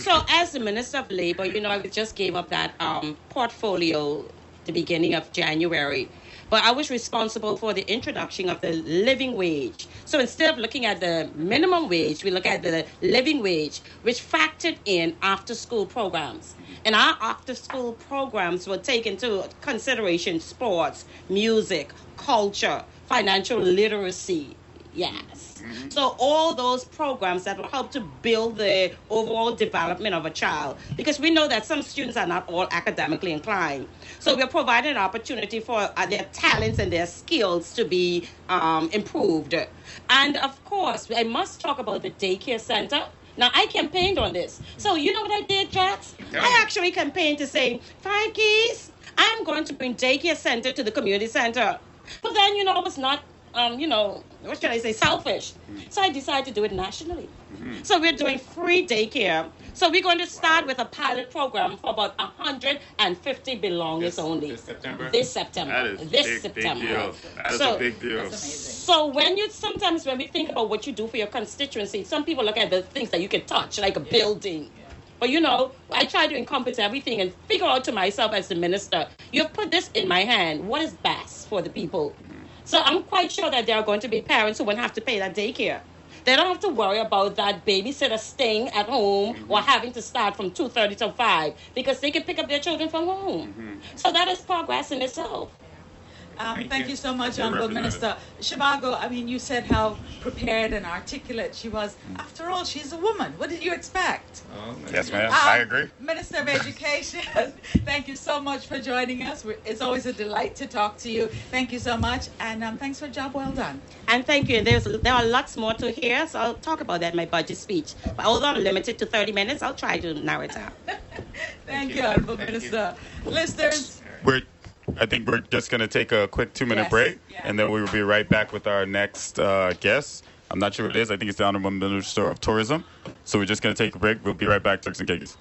So as the Minister of Labor, I just gave up that portfolio the beginning of January, but I was responsible for the introduction of the living wage. So instead of looking at the minimum wage, we look at the living wage, which factored in after-school programs. And our after-school programs will take into consideration sports, music, culture, financial literacy. Yes. Mm-hmm. So all those programs that will help to build the overall development of a child, because we know that some students are not all academically inclined. So we're providing an opportunity for their talents and their skills to be improved. And of course, I must talk about the daycare center. Now, I campaigned on this. So you know what I did, Jax? Yeah. I actually campaigned to say, Fikes, I'm going to bring daycare center to the community center. But then, it was not selfish. So I decided to do it nationally. Mm-hmm. So we're doing free daycare. So we're going to start with a pilot program for about 150 belongers only. This September. That is a big deal. A big deal. That's amazing. So when we think about what you do for your constituency, some people look at the things that you can touch, like a building. Yeah. But I try to encompass everything and figure out to myself as the minister, you've put this in my hand. What is best for the people? So I'm quite sure that there are going to be parents who won't have to pay that daycare. They don't have to worry about that babysitter staying at home or having to start from 2:30 till 5 because they can pick up their children from home. Mm-hmm. So that is progress in itself. Thank you so much, Honorable Minister. Shivago, you said how prepared and articulate she was. After all, she's a woman. What did you expect? Yes, ma'am. I agree. Minister of Education, thank you so much for joining us. It's always a delight to talk to you. Thank you so much, and thanks for a job well done. And thank you. There are lots more to hear, so I'll talk about that in my budget speech. But although I'm limited to 30 minutes, I'll try to narrow it down. thank you, Honorable Minister. Listeners. I think we're just going to take a quick 2-minute break, and then we will be right back with our next guest. I'm not sure what it is. I think it's the Honorable Minister of Tourism. So we're just going to take a break. We'll be right back, Turks and Caicos.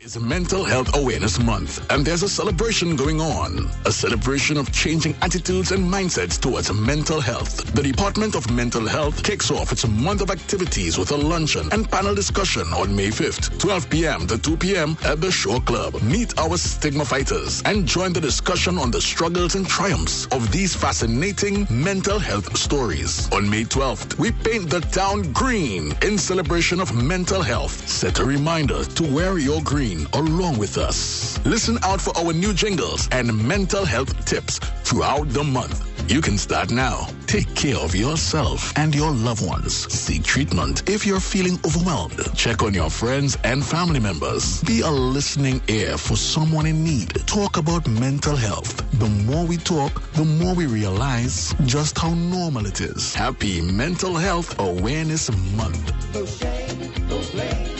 It's Mental Health Awareness Month, and there's a celebration going on. A celebration of changing attitudes and mindsets towards mental health. The Department of Mental Health kicks off its month of activities with a luncheon and panel discussion on May 5th, 12 p.m. to 2 p.m. at the Shore Club. Meet our stigma fighters and join the discussion on the struggles and triumphs of these fascinating mental health stories. On May 12th, we paint the town green in celebration of mental health. Set a reminder to wear your green along with us. Listen out for our new jingles and mental health tips throughout the month. You can start now. Take care of yourself and your loved ones. Seek treatment if you're feeling overwhelmed. Check on your friends and family members. Be a listening ear for someone in need. Talk about mental health. The more we talk, the more we realize just how normal it is. Happy Mental Health Awareness Month. No shame, no blame.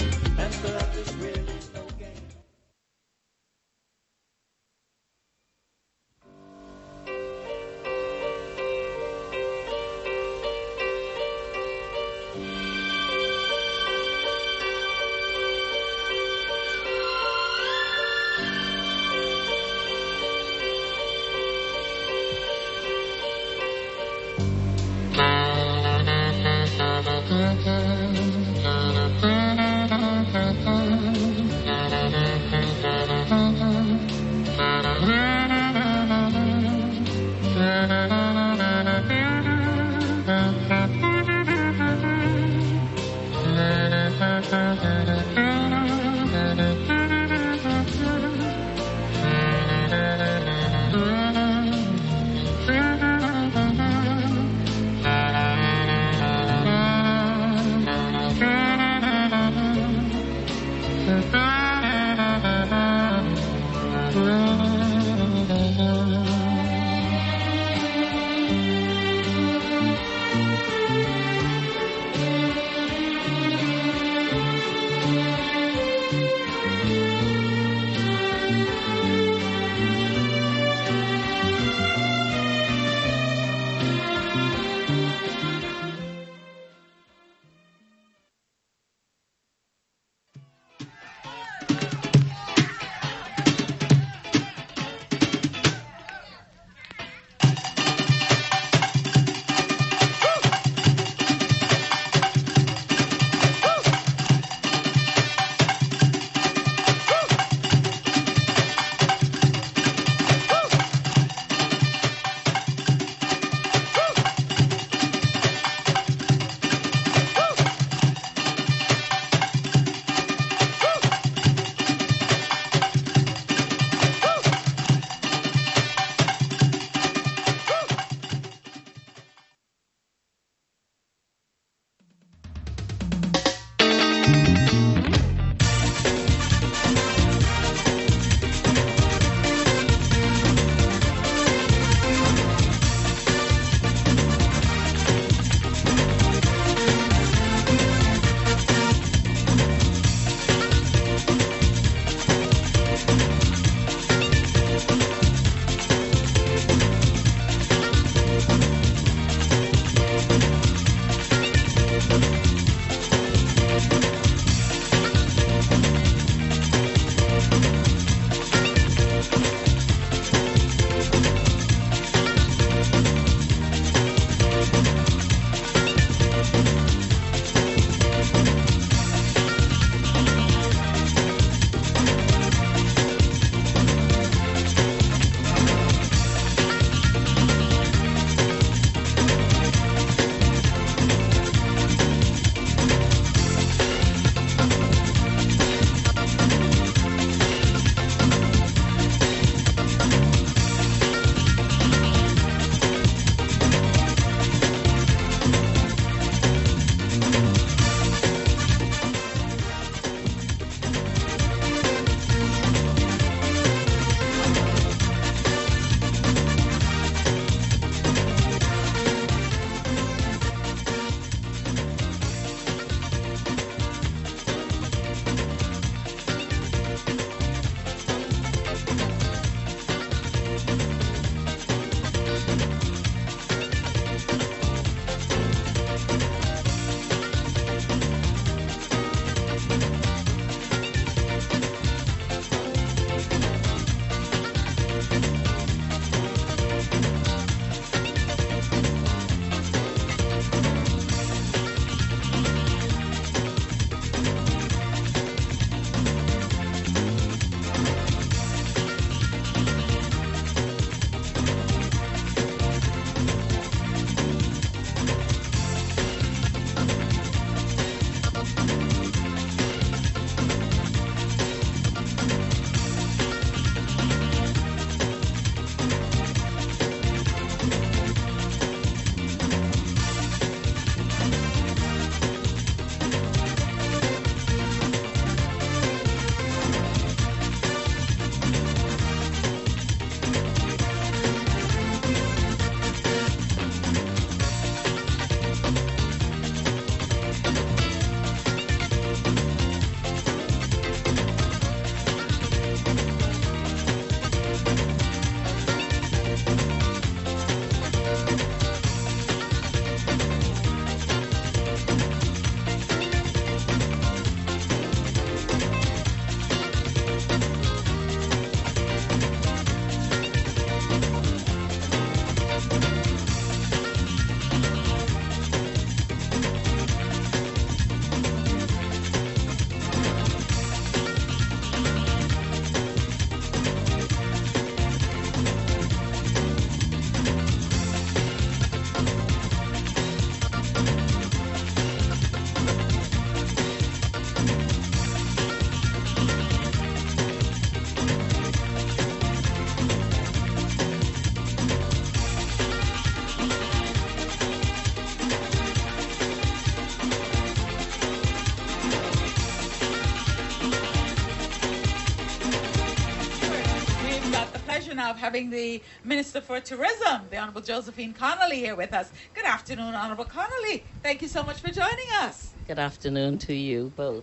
fortune of having the Minister for Tourism, the Honourable Josephine Connolly, here with us. Good afternoon, Honourable Connolly. Thank you so much for joining us. Good afternoon to you both.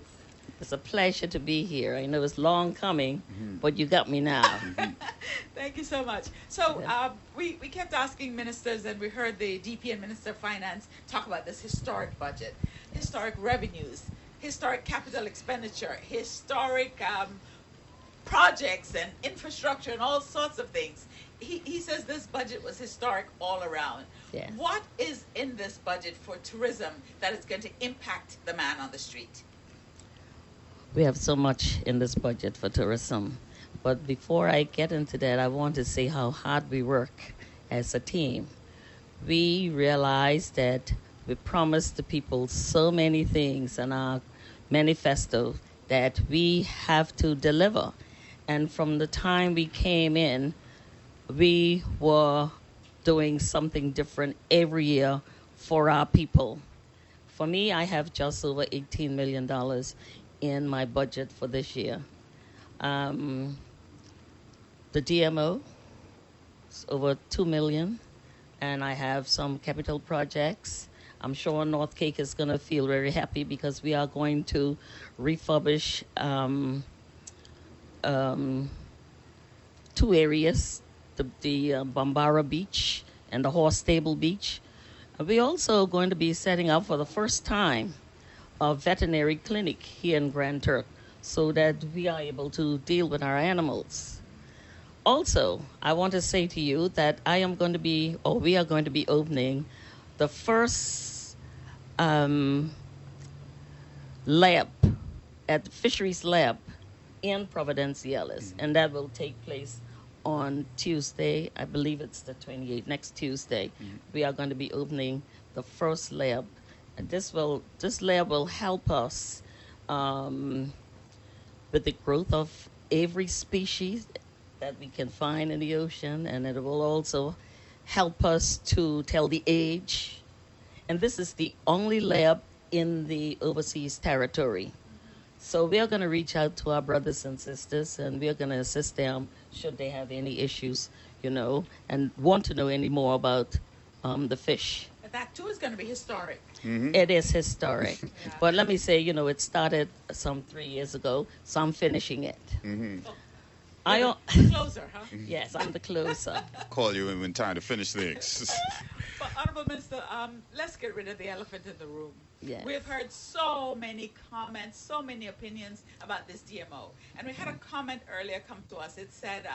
It's a pleasure to be here. I know it's long coming, but you got me now. Thank you so much. So we kept asking ministers, and we heard the DP and Minister of Finance talk about this historic budget, historic revenues, historic capital expenditure, historic projects and infrastructure and all sorts of things. He says this budget was historic all around. Yes. What is in this budget for tourism that is going to impact the man on the street? We have so much in this budget for tourism. But before I get into that, I want to say how hard we work as a team. We realized that we promised the people so many things in our manifesto that we have to deliver. And from the time we came in, we were doing something different every year for our people. For me, I have just over $18 million in my budget for this year. The DMO is over $2 million, and I have some capital projects. I'm sure North Cake is going to feel very happy because we are going to refurbish 2 areas, the Bambara Beach and the Horse Stable Beach. We're also going to be setting up for the first time a veterinary clinic here in Grand Turk so that we are able to deal with our animals. Also, I want to say to you that we are going to be opening the first lab at the fisheries lab in Providenciales, and that will take place on Tuesday. I believe it's the 28th, next Tuesday. We are going to be opening the first lab. This lab will help us with the growth of every species that we can find in the ocean, and it will also help us to tell the age. And this is the only lab in the overseas territory. So we are going to reach out to our brothers and sisters, and we are going to assist them should they have any issues, and want to know any more about the fish. That too is going to be historic. Mm-hmm. It is historic. Yeah. But let me say, it started some 3 years ago, so I'm finishing it. Mm-hmm. Oh. You're the closer, huh? Yes, I'm the closer. Call you in time to finish things. But Honourable Minister, let's get rid of the elephant in the room. Yes. We have heard so many comments, so many opinions about this DMO. And we had a comment earlier come to us. It said,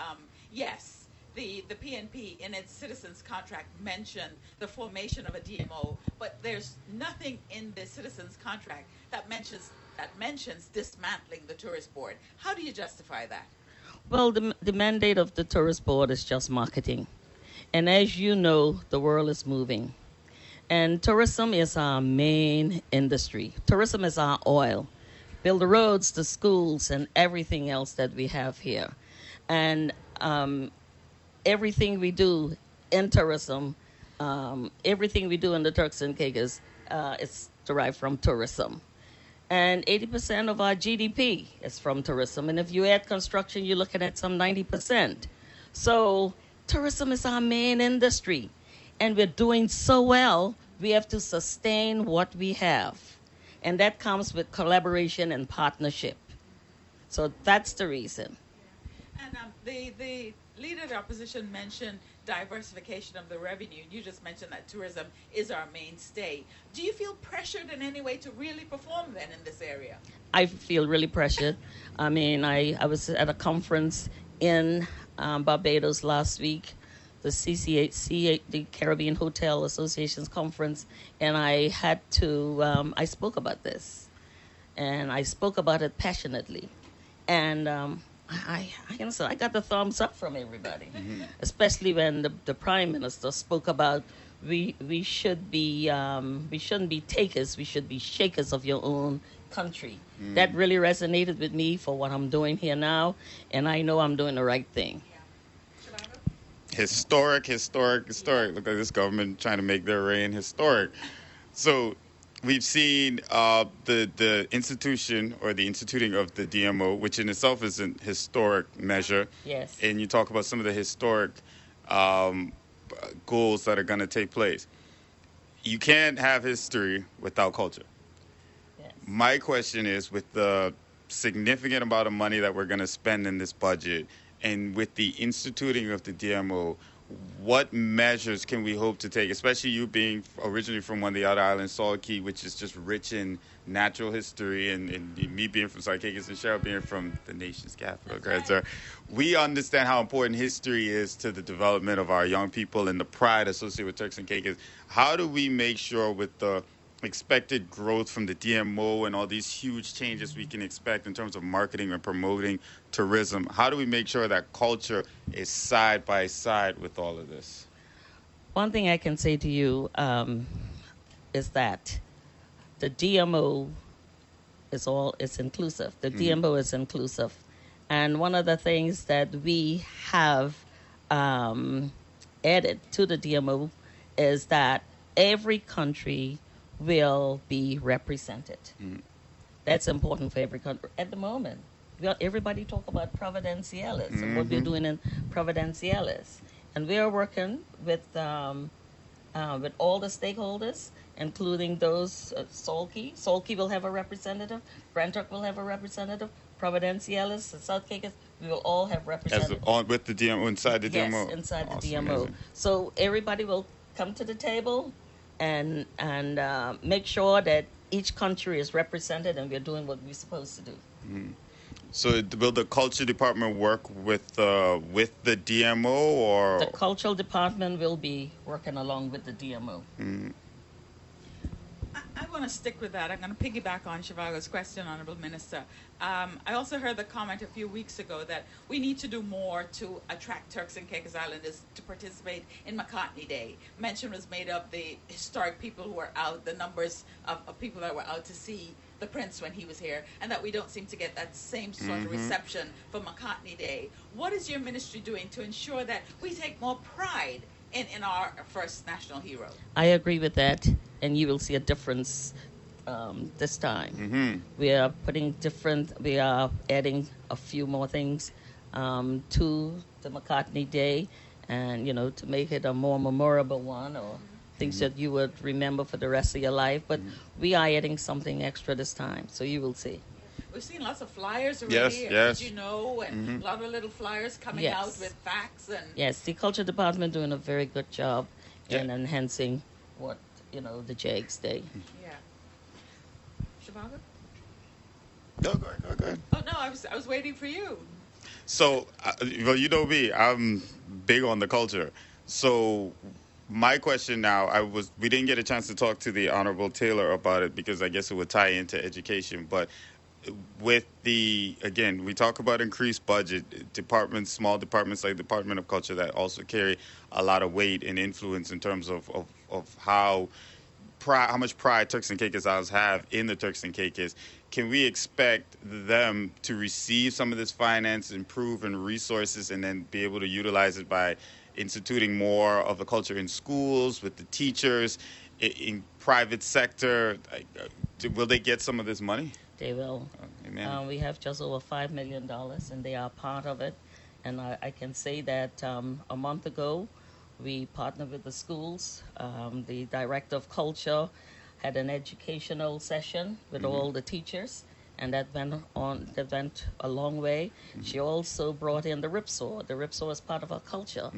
yes, the PNP in its citizens contract mentioned the formation of a DMO, but there's nothing in the citizens contract that mentions dismantling the tourist board. How do you justify that? Well, the mandate of the tourist board is just marketing. And as you know, the world is moving. And tourism is our main industry. Tourism is our oil. Build the roads, the schools, and everything else that we have here. And everything we do in tourism, everything we do in the Turks and Caicos, is derived from tourism. And 80% of our GDP is from tourism. And if you add construction, you're looking at some 90%. So tourism is our main industry. And we're doing so well, we have to sustain what we have. And that comes with collaboration and partnership. So that's the reason. Yeah. And the leader of the opposition mentioned diversification of the revenue. You just mentioned that tourism is our mainstay. Do you feel pressured in any way to really perform then in this area? I feel really pressured. I mean, I was at a conference in Barbados last week, the CCHC, the Caribbean Hotel Association's conference, and I had to, I spoke about this. And I spoke about it passionately. And I got the thumbs up from everybody, especially when the Prime Minister spoke about we shouldn't be takers, we should be shakers of your own country. That really resonated with me for what I'm doing here now, and I know I'm doing the right thing. Yeah. Historic. Look at this government trying to make their reign historic. So We've seen the institution or the instituting of the DMO, which in itself is an historic measure. Yes. And you talk about some of the historic goals that are going to take place. You can't have history without culture. Yes. My question is, with the significant amount of money that we're going to spend in this budget and with the instituting of the DMO, what measures can we hope to take, especially you being originally from one of the other islands, Saul Key, which is just rich in natural history, and me being from Sarcacus and Cheryl being from the nation's capital. Right. We understand how important history is to the development of our young people and the pride associated with Turks and Caicos. How do we make sure with the expected growth from the DMO and all these huge changes we can expect in terms of marketing and promoting tourism, how do we make sure that culture is side by side with all of this? One thing I can say to you is that the DMO is all, it's inclusive. The DMO is inclusive. And one of the things that we have added to the DMO is that every country will be represented. That's important for every country. At the moment, everybody talk about Providenciales and what we're doing in Providenciales, and we are working with all the stakeholders, including those Solki will have a representative, Brantock will have a representative, Providenciales and South Caicos, we will all have representatives with the DMO, inside the DMO. Yes, inside the DMO. Amazing. So everybody will come to the table and make sure that each country is represented and we're doing what we're supposed to do. So will the culture department work with the DMO, or? The cultural department will be working along with the DMO. I want to stick with that. I'm going to piggyback on Shivago's question, Honorable Minister. I also heard the comment a few weeks ago that we need to do more to attract Turks and Caicos Islanders to participate in McCartney Day. Mention was made of the historic people who were out, the numbers of people that were out to see the Prince when he was here, and that we don't seem to get that same sort of reception for McCartney Day. What is your ministry doing to ensure that we take more pride in our first national hero? I agree with that, and you will see a difference this time. We are putting we are adding a few more things to the McCartney Day, and, you know, to make it a more memorable one, or things that you would remember for the rest of your life. But we are adding something extra this time, so you will see. We've seen lots of flyers already, did you know, and a lot of little flyers coming out with facts. And yes, the Culture Department doing a very good job in enhancing what, you know, the JX Day. Shivago? No, go ahead. Oh, no, I was waiting for you. So, well, you know me, I'm big on the culture. So my question now, we didn't get a chance to talk to the Honorable Taylor about it because I guess it would tie into education, but with again, we talk about increased budget, departments, small departments like Department of Culture that also carry a lot of weight and influence in terms of how much pride Turks and Caicos Islands have in the Turks and Caicos. Can we expect them to receive some of this finance, improve and resources, and then be able to utilize it by instituting more of the culture in schools, with the teachers, in private sector? Will they get some of this money? They will. We have just over $5 million, and they are part of it. And I can say that a month ago, we partnered with the schools. The Director of Culture had an educational session with all the teachers, and that went a long way. She also brought in the Ripsaw. The Ripsaw is part of our culture.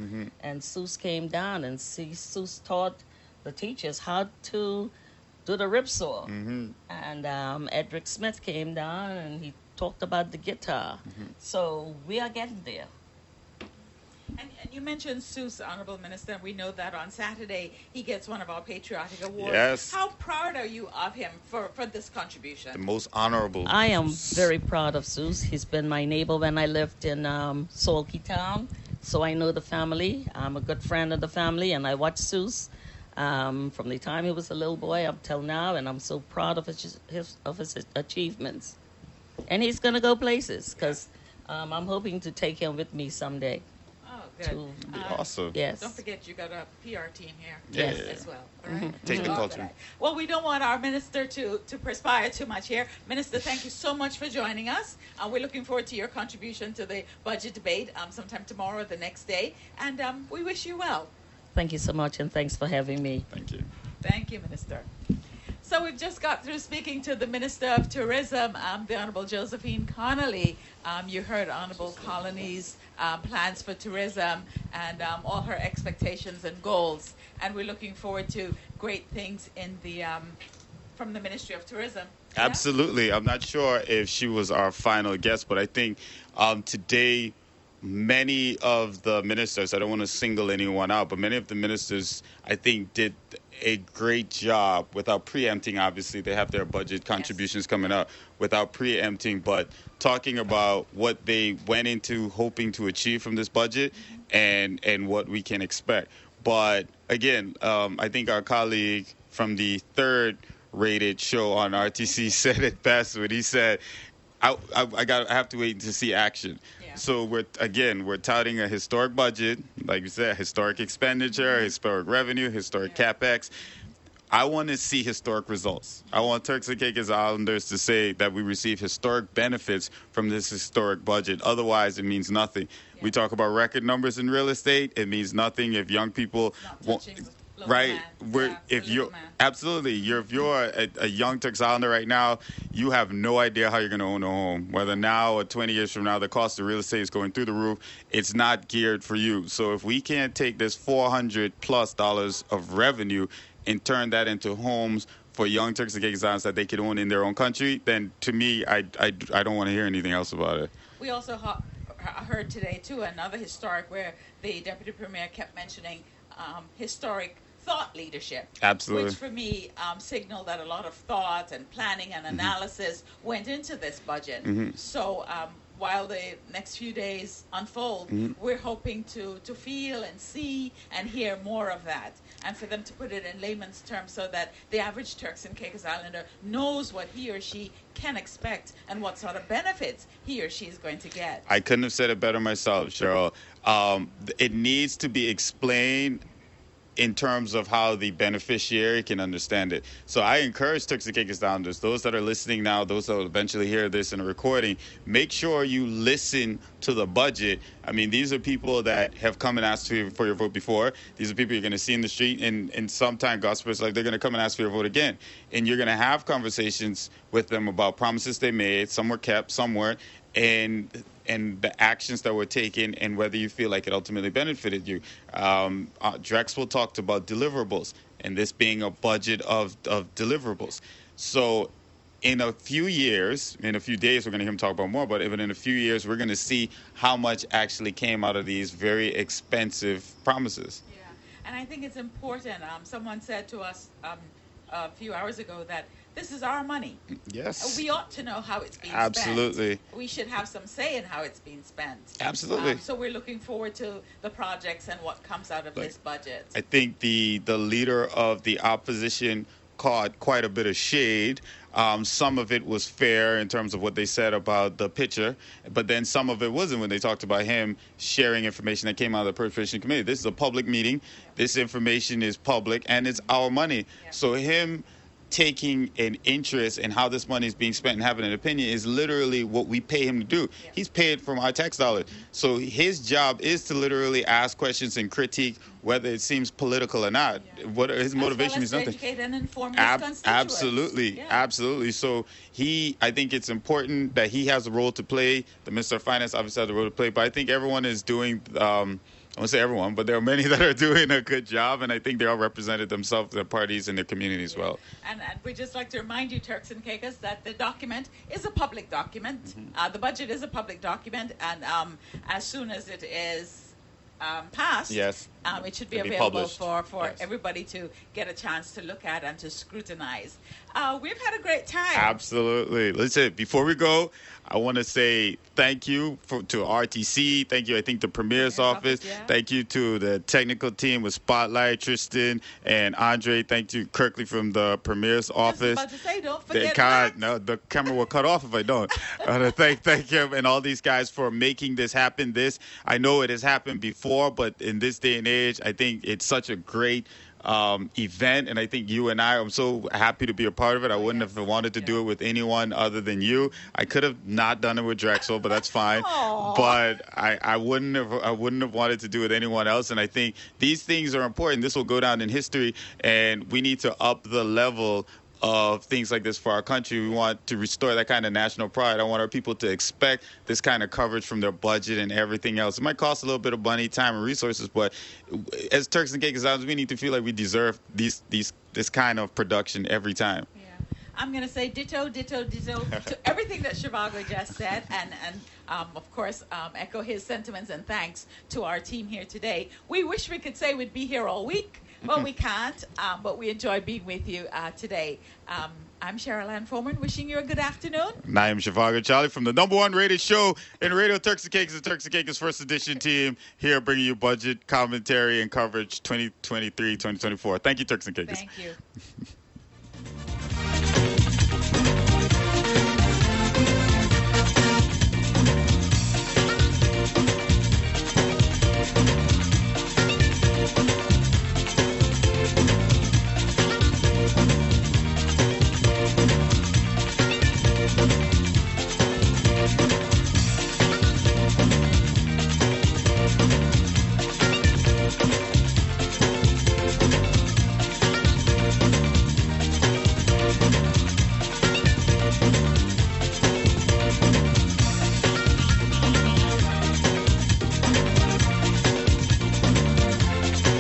And Seuss came down, and Seuss taught the teachers how to do the Ripsaw. And Edric Smith came down and he talked about the guitar. So we are getting there. And you mentioned Seuss, Honorable Minister, and we know that on Saturday he gets one of our patriotic awards. Yes. How proud are you of him for this contribution? The most honorable. I am very proud of Seuss. He's been my neighbor when I lived in Solki Town, so I know the family. I'm a good friend of the family, and I watch Seuss from the time he was a little boy up till now, and I'm so proud of his achievements. And he's going to go places, because I'm hoping to take him with me someday. Oh, Good. Awesome. Yes. Don't forget you got a PR team here. Yes. As well. All right. Mm-hmm. Take the culture. Well, we don't want our minister to perspire too much here. Minister, thank you so much for joining us. We're looking forward to your contribution to the budget debate sometime tomorrow or the next day. And we wish you well. Thank you so much, and thanks for having me. Thank you. Thank you, Minister. So we've just got through speaking to the Minister of Tourism, the Honourable Josephine Connolly. You heard Honourable Connolly's plans for tourism and all her expectations and goals. And we're looking forward to great things in the from the Ministry of Tourism. Yeah? Absolutely. I'm not sure if she was our final guest, but I think today many of the ministers, I don't want to single anyone out, but many of the ministers, I think, did a great job without preempting. Obviously, they have their budget contributions coming up without preempting, but talking about what they went into hoping to achieve from this budget and what we can expect. But again, I think our colleague from the third-rated show on RTC said it best when he said, I have to wait to see action. Yeah. So we're touting a historic budget, like you said, historic expenditure, historic revenue, historic capex. I want to see historic results. I want Turks and Caicos Islanders to say that we receive historic benefits from this historic budget. Otherwise, it means nothing. Yeah. We talk about record numbers in real estate. It means nothing if young people won't. Right. If you're a young Turks Islander right now, you have no idea how you're going to own a home. Whether now or 20 years from now, the cost of real estate is going through the roof. It's not geared for you. So if we can't take this $400+ of revenue and turn that into homes for young Turks and Caicos Islanders that they could own in their own country, then to me, I don't want to hear anything else about it. We also heard today, too, another historic where the Deputy Premier kept mentioning historic thought leadership. Absolutely. Which for me signaled that a lot of thought and planning and analysis went into this budget. Mm-hmm. So while the next few days unfold, we're hoping to feel and see and hear more of that, and for them to put it in layman's terms so that the average Turks and Caicos Islander knows what he or she can expect and what sort of benefits he or she is going to get. I couldn't have said it better myself, Cheryl. It needs to be explained in terms of how the beneficiary can understand it. So I encourage Turks and Caicos Islanders, those that are listening now, those that will eventually hear this in a recording, make sure you listen to the budget. I mean, these are people that have come and asked for your vote before. These are people you're going to see in the street, and sometime, God bless, like, they're going to come and ask for your vote again. And you're going to have conversations with them about promises they made, some were kept, some weren't, and the actions that were taken and whether you feel like it ultimately benefited you. Drexel talked about deliverables and this being a budget of deliverables. So in a few years, in a few days, we're going to hear him talk about more, but even in a few years, we're going to see how much actually came out of these very expensive promises. Yeah, and I think it's important. Someone said to us a few hours ago that this is our money. Yes. We ought to know how it's being Absolutely. Spent. Absolutely. We should have some say in how it's being spent. Absolutely. So we're looking forward to the projects and what comes out of this budget. I think the leader of the opposition caught quite a bit of shade. Some of it was fair in terms of what they said about the picture, but then some of it wasn't when they talked about him sharing information that came out of the Appropriation Committee. This is a public meeting. Yeah. This information is public, and it's our money. Yeah. So him taking an interest in how this money is being spent and having an opinion is literally what we pay him to do. Yeah. He's paid from our tax dollars. Mm-hmm. So his job is to literally ask questions and critique whether it seems political or not. Yeah. What his motivation is nothing. Educate and inform his constituents. Absolutely. Yeah. Absolutely. So I think it's important that he has a role to play. The Minister of Finance obviously has a role to play, but I think everyone is doing I won't say everyone, but there are many that are doing a good job, and I think they all represented themselves, their parties, and their communities well. And we'd just like to remind you, Turks and Caicos, that the document is a public document. Mm-hmm. The budget is a public document, and as soon as it is passed, it should be available for everybody to get a chance to look at and to scrutinize. We've had a great time. Absolutely. Listen, before we go, I want to say thank you to RTC. Thank you, I think, the Premier's office. Yeah. Thank you to the technical team with Spotlight, Tristan and Andre. Thank you, Kirkley, from the Premier's office. I was about to say, don't forget that. No, the camera will cut off if I don't. Thank you, and all these guys for making this happen. I know it has happened before, but in this day and age, I think it's such a great event, and I think you and I'm so happy to be a part of it. I wouldn't have wanted to do it with anyone other than you. I could have not done it with Drexel, but that's fine. But I wouldn't have wanted to do it with anyone else. And I think these things are important. This will go down in history, and we need to up the level of things like this for our country. We want to restore that kind of national pride. I want our people to expect this kind of coverage from their budget and everything else. It might cost a little bit of money, time, and resources, but as Turks and Caicos, we need to feel like we deserve this kind of production every time. Yeah. I'm going to say ditto to everything that Shivago just said, and of course, echo his sentiments and thanks to our team here today. We wish we could say we'd be here all week. Well, we can't, but we enjoy being with you today. I'm Cheryl Ann Foreman, wishing you a good afternoon. And I am Shivago Chali from the #1 rated show in Radio Turks and Caicos, the Turks and Caicos First Edition team, here bringing you budget commentary and coverage 2023-2024. Thank you, Turks and Caicos. Thank you.